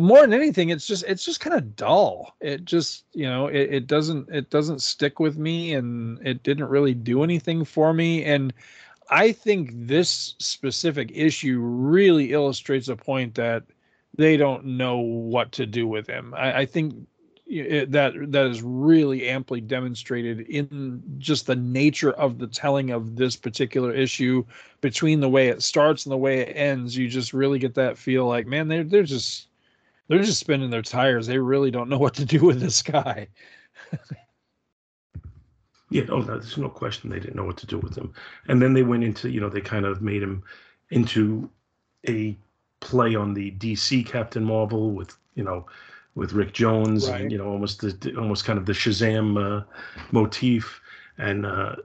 more than anything, it's just, it's just kind of dull. It just, you know, it, it doesn't, it doesn't stick with me, and it didn't really do anything for me. And I think this specific issue really illustrates a point that they don't know what to do with him. I, I think it, that that is really amply demonstrated in just the nature of the telling of this particular issue, between the way it starts and the way it ends. You just really get that feel like, man, they're, they're just, they're just spinning their tires. They really don't know what to do with this guy. Yeah, oh, no, there's no question they didn't know what to do with him. And then they went into, you know, they kind of made him into a play on the D C Captain Marvel with, you know, with Rick Jones, right. And, you know, almost the, almost kind of the Shazam uh, motif. And, uh,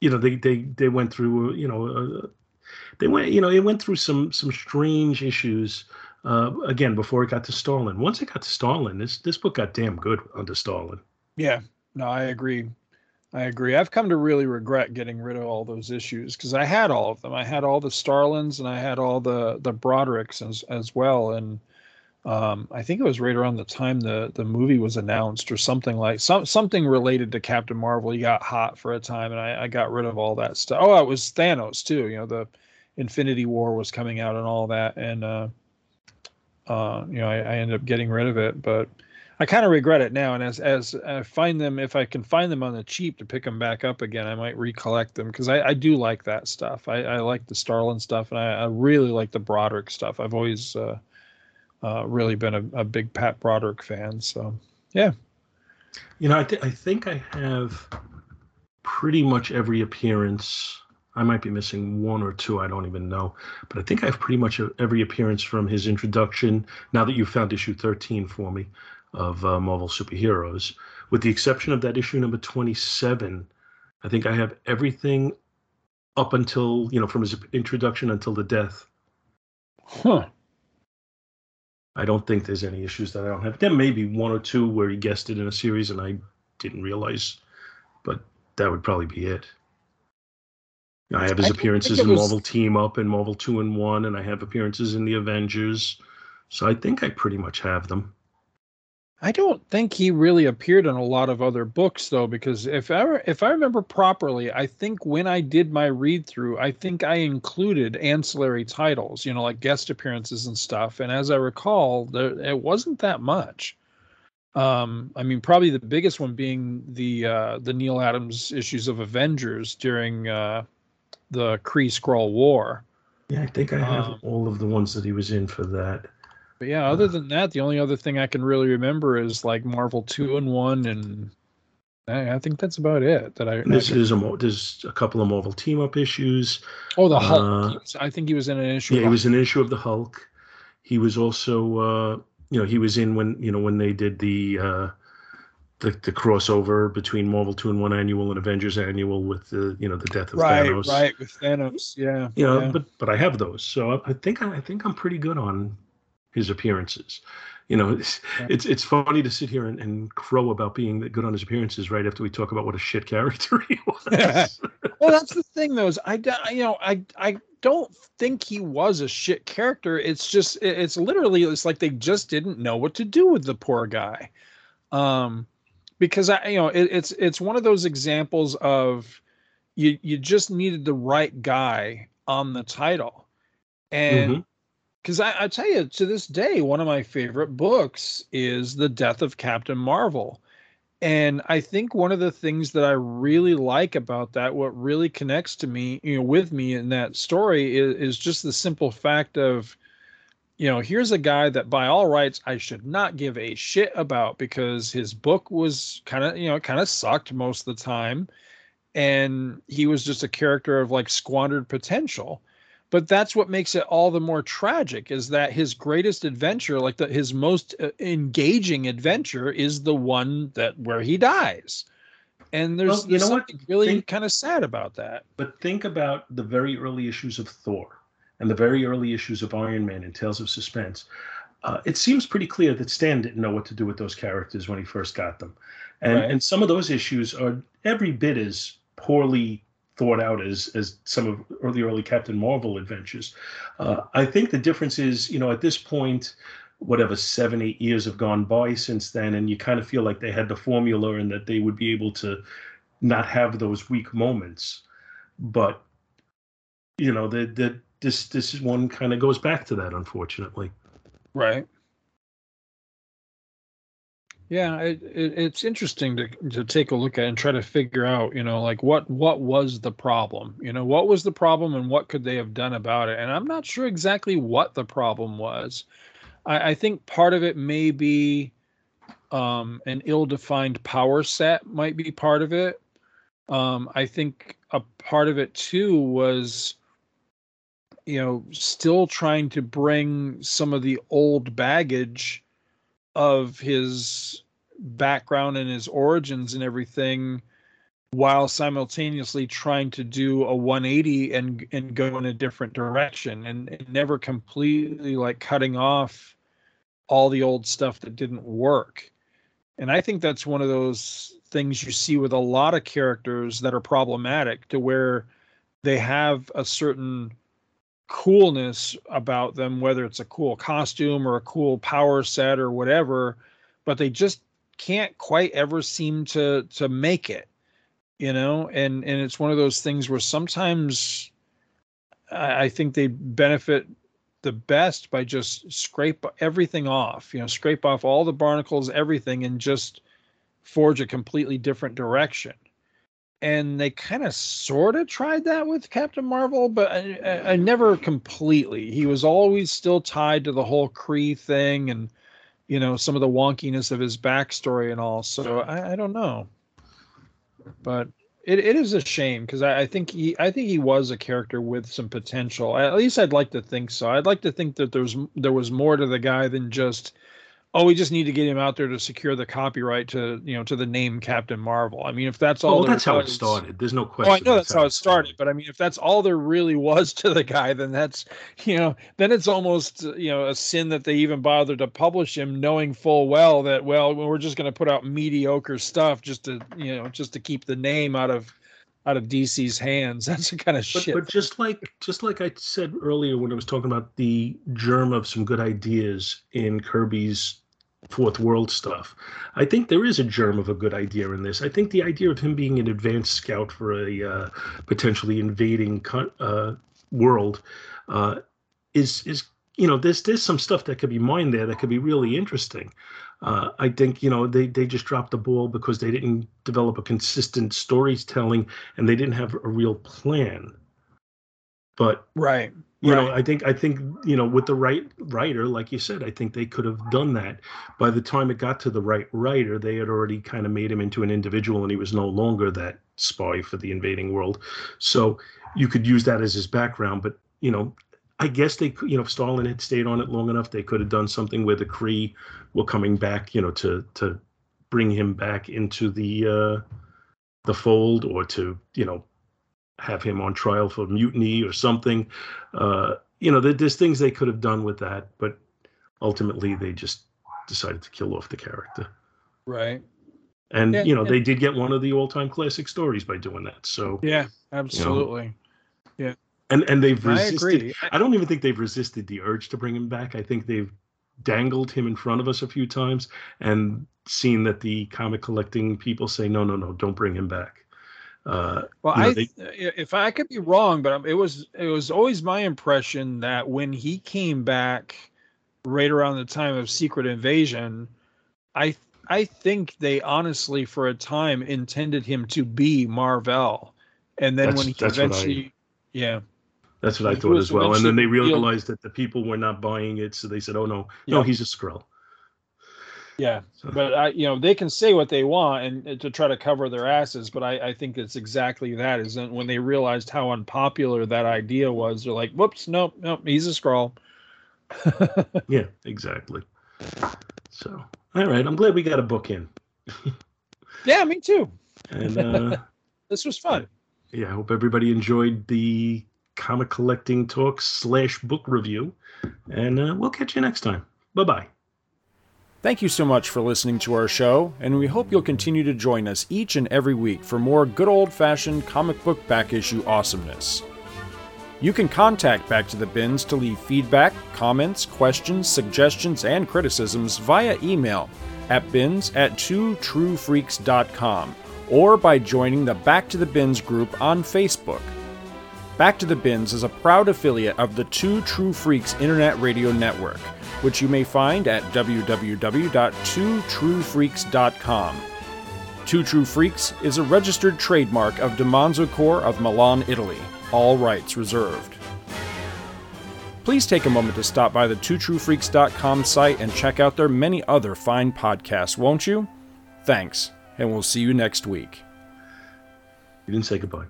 you know, they, they, they went through, you know, uh, they went, you know, it went through some, some strange issues. Uh, again, before it got to Starlin. Once it got to Starlin, this, this book got damn good under Starlin. Yeah, no, I agree. I agree. I've come to really regret getting rid of all those issues, because I had all of them. I had all the Starlins, and I had all the, the Brodericks as, as well. And um, I think it was right around the time the, the movie was announced, or something like some something related to Captain Marvel. You got hot for a time, and I, I got rid of all that stuff. Oh, it was Thanos too. You know, the Infinity War was coming out and all that. And, uh, uh, you know, I, I ended up getting rid of it, but I kind of regret it now, and as as I find them, if I can find them on the cheap to pick them back up again, I might recollect them, because I, I do like that stuff. I, I like the Starlin stuff, and I, I really like the Broderick stuff. I've always uh, uh, really been a, a big Pat Broderick fan. So, yeah. You know, I, th- I think I have pretty much every appearance. I might be missing one or two. I don't even know. But I think I have pretty much every appearance from his introduction, now that you found issue thirteen for me, of uh, Marvel Super Heroes, with the exception of that issue number twenty-seven. I think I have everything up until, you know, from his introduction until the death. Huh. I don't think there's any issues that I don't have. There may be one or two where he guessed it in a series and I didn't realize, but that would probably be it. I have his appearances in was... Marvel Team Up and Marvel two and one, and I have appearances in the Avengers. So I think I pretty much have them. I don't think he really appeared in a lot of other books, though, because if I, if I remember properly, I think when I did my read through, I think I included ancillary titles, you know, like guest appearances and stuff. And as I recall, there, it wasn't that much. Um, I mean, probably the biggest one being the uh, the Neil Adams issues of Avengers during uh, the Kree-Skrull War. Yeah, I think I have um, all of the ones that he was in for that. But yeah, other than that, the only other thing I can really remember is like Marvel two and one, and I, I think that's about it. That I, and this I is a there's a couple of Marvel Team Up issues. Oh, the Hulk! Uh, was, I think he was in an issue. Yeah, he was an issue of the Hulk. He was also, uh, you know, he was in when you know when they did the uh, the the crossover between Marvel two and one annual and Avengers annual with the you know the death of right, Thanos. Right, right, with Thanos. Yeah, you know, yeah. But but I have those, so I think I think I'm pretty good on his appearances. You know, it's, it's, it's funny to sit here and, and crow about being good on his appearances right after we talk about what a shit character he was. Well, that's the thing though, is I, you know, I, I don't think he was a shit character. It's just, it's literally, it's like they just didn't know what to do with the poor guy. Um, because I, you know, it, it's, it's one of those examples of you, you just needed the right guy on the title. And mm-hmm. Because I, I tell you, to this day, one of my favorite books is The Death of Captain Marvel. And I think one of the things that I really like about that, what really connects to me, you know, with me in that story is, is just the simple fact of, you know, here's a guy that by all rights I should not give a shit about because his book was kind of, you know, kind of sucked most of the time. And he was just a character of like squandered potential. But that's what makes it all the more tragic, is that his greatest adventure, like the, his most engaging adventure, is the one that where he dies. And there's, well, you there's know something what? really kind of sad about that. But think about the very early issues of Thor and the very early issues of Iron Man and Tales of Suspense. Uh, it seems pretty clear that Stan didn't know what to do with those characters when he first got them. And, right. and some of those issues are every bit as poorly thought out as as some of early early Captain Marvel adventures. Uh, I think the difference is, you know, at this point, whatever seven eight years have gone by since then, and you kind of feel like they had the formula and that they would be able to not have those weak moments. But you know, the the this this one kind of goes back to that, unfortunately. Right. Yeah, it, it, it's interesting to to take a look at and try to figure out, you know, like what what was the problem? You know, what was the problem and what could they have done about it? And I'm not sure exactly what the problem was. I, I think part of it may be um, an ill-defined power set might be part of it. Um, I think a part of it, too, was, you know, still trying to bring some of the old baggage of his background and his origins and everything, while simultaneously trying to do a one eighty and and go in a different direction, and, and never completely like cutting off all the old stuff that didn't work. And I think that's one of those things you see with a lot of characters that are problematic, to where they have a certain coolness about them, whether it's a cool costume or a cool power set or whatever, but they just can't quite ever seem to to make it, you know. And and it's one of those things where sometimes I, I think they benefit the best by just scrape everything off, you know, scrape off all the barnacles, everything, and just forge a completely different direction. And they kind of sort of tried that with Captain Marvel, but I, I, I never completely. He was always still tied to the whole Kree thing and, you know, some of the wonkiness of his backstory and all. So I, I don't know. But it, it is a shame, because I, I think he I think he was a character with some potential. At least I'd like to think so. I'd like to think that there's there was more to the guy than just, oh, we just need to get him out there to secure the copyright to, you know, to the name Captain Marvel. I mean, if that's all, well, that's how it started. There's no question. Oh, I know that's how it started, but I mean, if that's all there really was to the guy, then that's, you know, then it's almost, you know, a sin that they even bothered to publish him, knowing full well that, well, we're just going to put out mediocre stuff just to, you know, just to keep the name out of out of D C's hands. That's the kind of shit. But, but just like just like I said earlier when I was talking about the germ of some good ideas in Kirby's Fourth World stuff, I think there is a germ of a good idea in this. I think the idea of him being an advanced scout for a uh, potentially invading con- uh, world uh, is is you know, there's there's some stuff that could be mined there that could be really interesting. Uh, I think, you know, they, they just dropped the ball because they didn't develop a consistent storytelling and they didn't have a real plan. But right, you right. know, I think I think, you know, with the right writer, like you said, I think they could have done that. By the time it got to the right writer, they had already kind of made him into an individual and he was no longer that spy for the invading world. So you could use that as his background. But, you know, I guess they, you know, if Starlin had stayed on it long enough, they could have done something where the Kree were coming back, you know, to to bring him back into the uh, the fold, or to, you know, have him on trial for mutiny or something. Uh, you know, there, there's things they could have done with that, but ultimately they just decided to kill off the character. Right. And, yeah, you know, yeah. they did get one of the all-time classic stories by doing that. So yeah, absolutely. You know, yeah. And and they've resisted. I, I don't even think they've resisted the urge to bring him back. I think they've dangled him in front of us a few times and seen that the comic collecting people say, no, no, no, don't bring him back. Uh, well, you know, I they, if I could be wrong, but it was it was always my impression that when he came back, right around the time of Secret Invasion, I I think they honestly for a time intended him to be Mar-Vell, and then when he eventually, I, yeah. That's what I thought as well. And then they realized that the people were not buying it, so they said, "Oh no, yeah. no, he's a Skrull." Yeah, so. But I, you know, they can say what they want and, and to try to cover their asses, but I, I think it's exactly that. Is that when they realized how unpopular that idea was, they're like, "Whoops, nope, nope, he's a Skrull." Yeah, exactly. So, all right, I'm glad we got a book in. Yeah, me too. And uh, this was fun. Yeah, I hope everybody enjoyed the comic collecting talk slash book review, and uh, we'll catch you next time. Bye-bye. Thank you so much for listening to our show, and we hope you'll continue to join us each and every week for more good old-fashioned comic book back issue awesomeness. You can contact Back to the Bins to leave feedback, comments, questions, suggestions, and criticisms via email at bins at two true freaks dot com or by joining the Back to the Bins group on Facebook. Back to the Bins is a proud affiliate of the Two True Freaks Internet Radio Network, which you may find at w w w dot two true freaks dot com. Two True Freaks is a registered trademark of DiManzo Corp of Milan, Italy. All rights reserved. Please take a moment to stop by the two true freaks dot com site and check out their many other fine podcasts, won't you? Thanks, and we'll see you next week. You didn't say goodbye.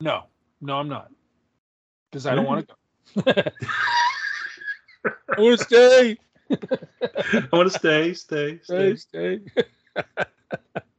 No. No, I'm not. Because I mm-hmm. don't want to go. I want to stay. I want to stay, stay, stay. Stay, stay.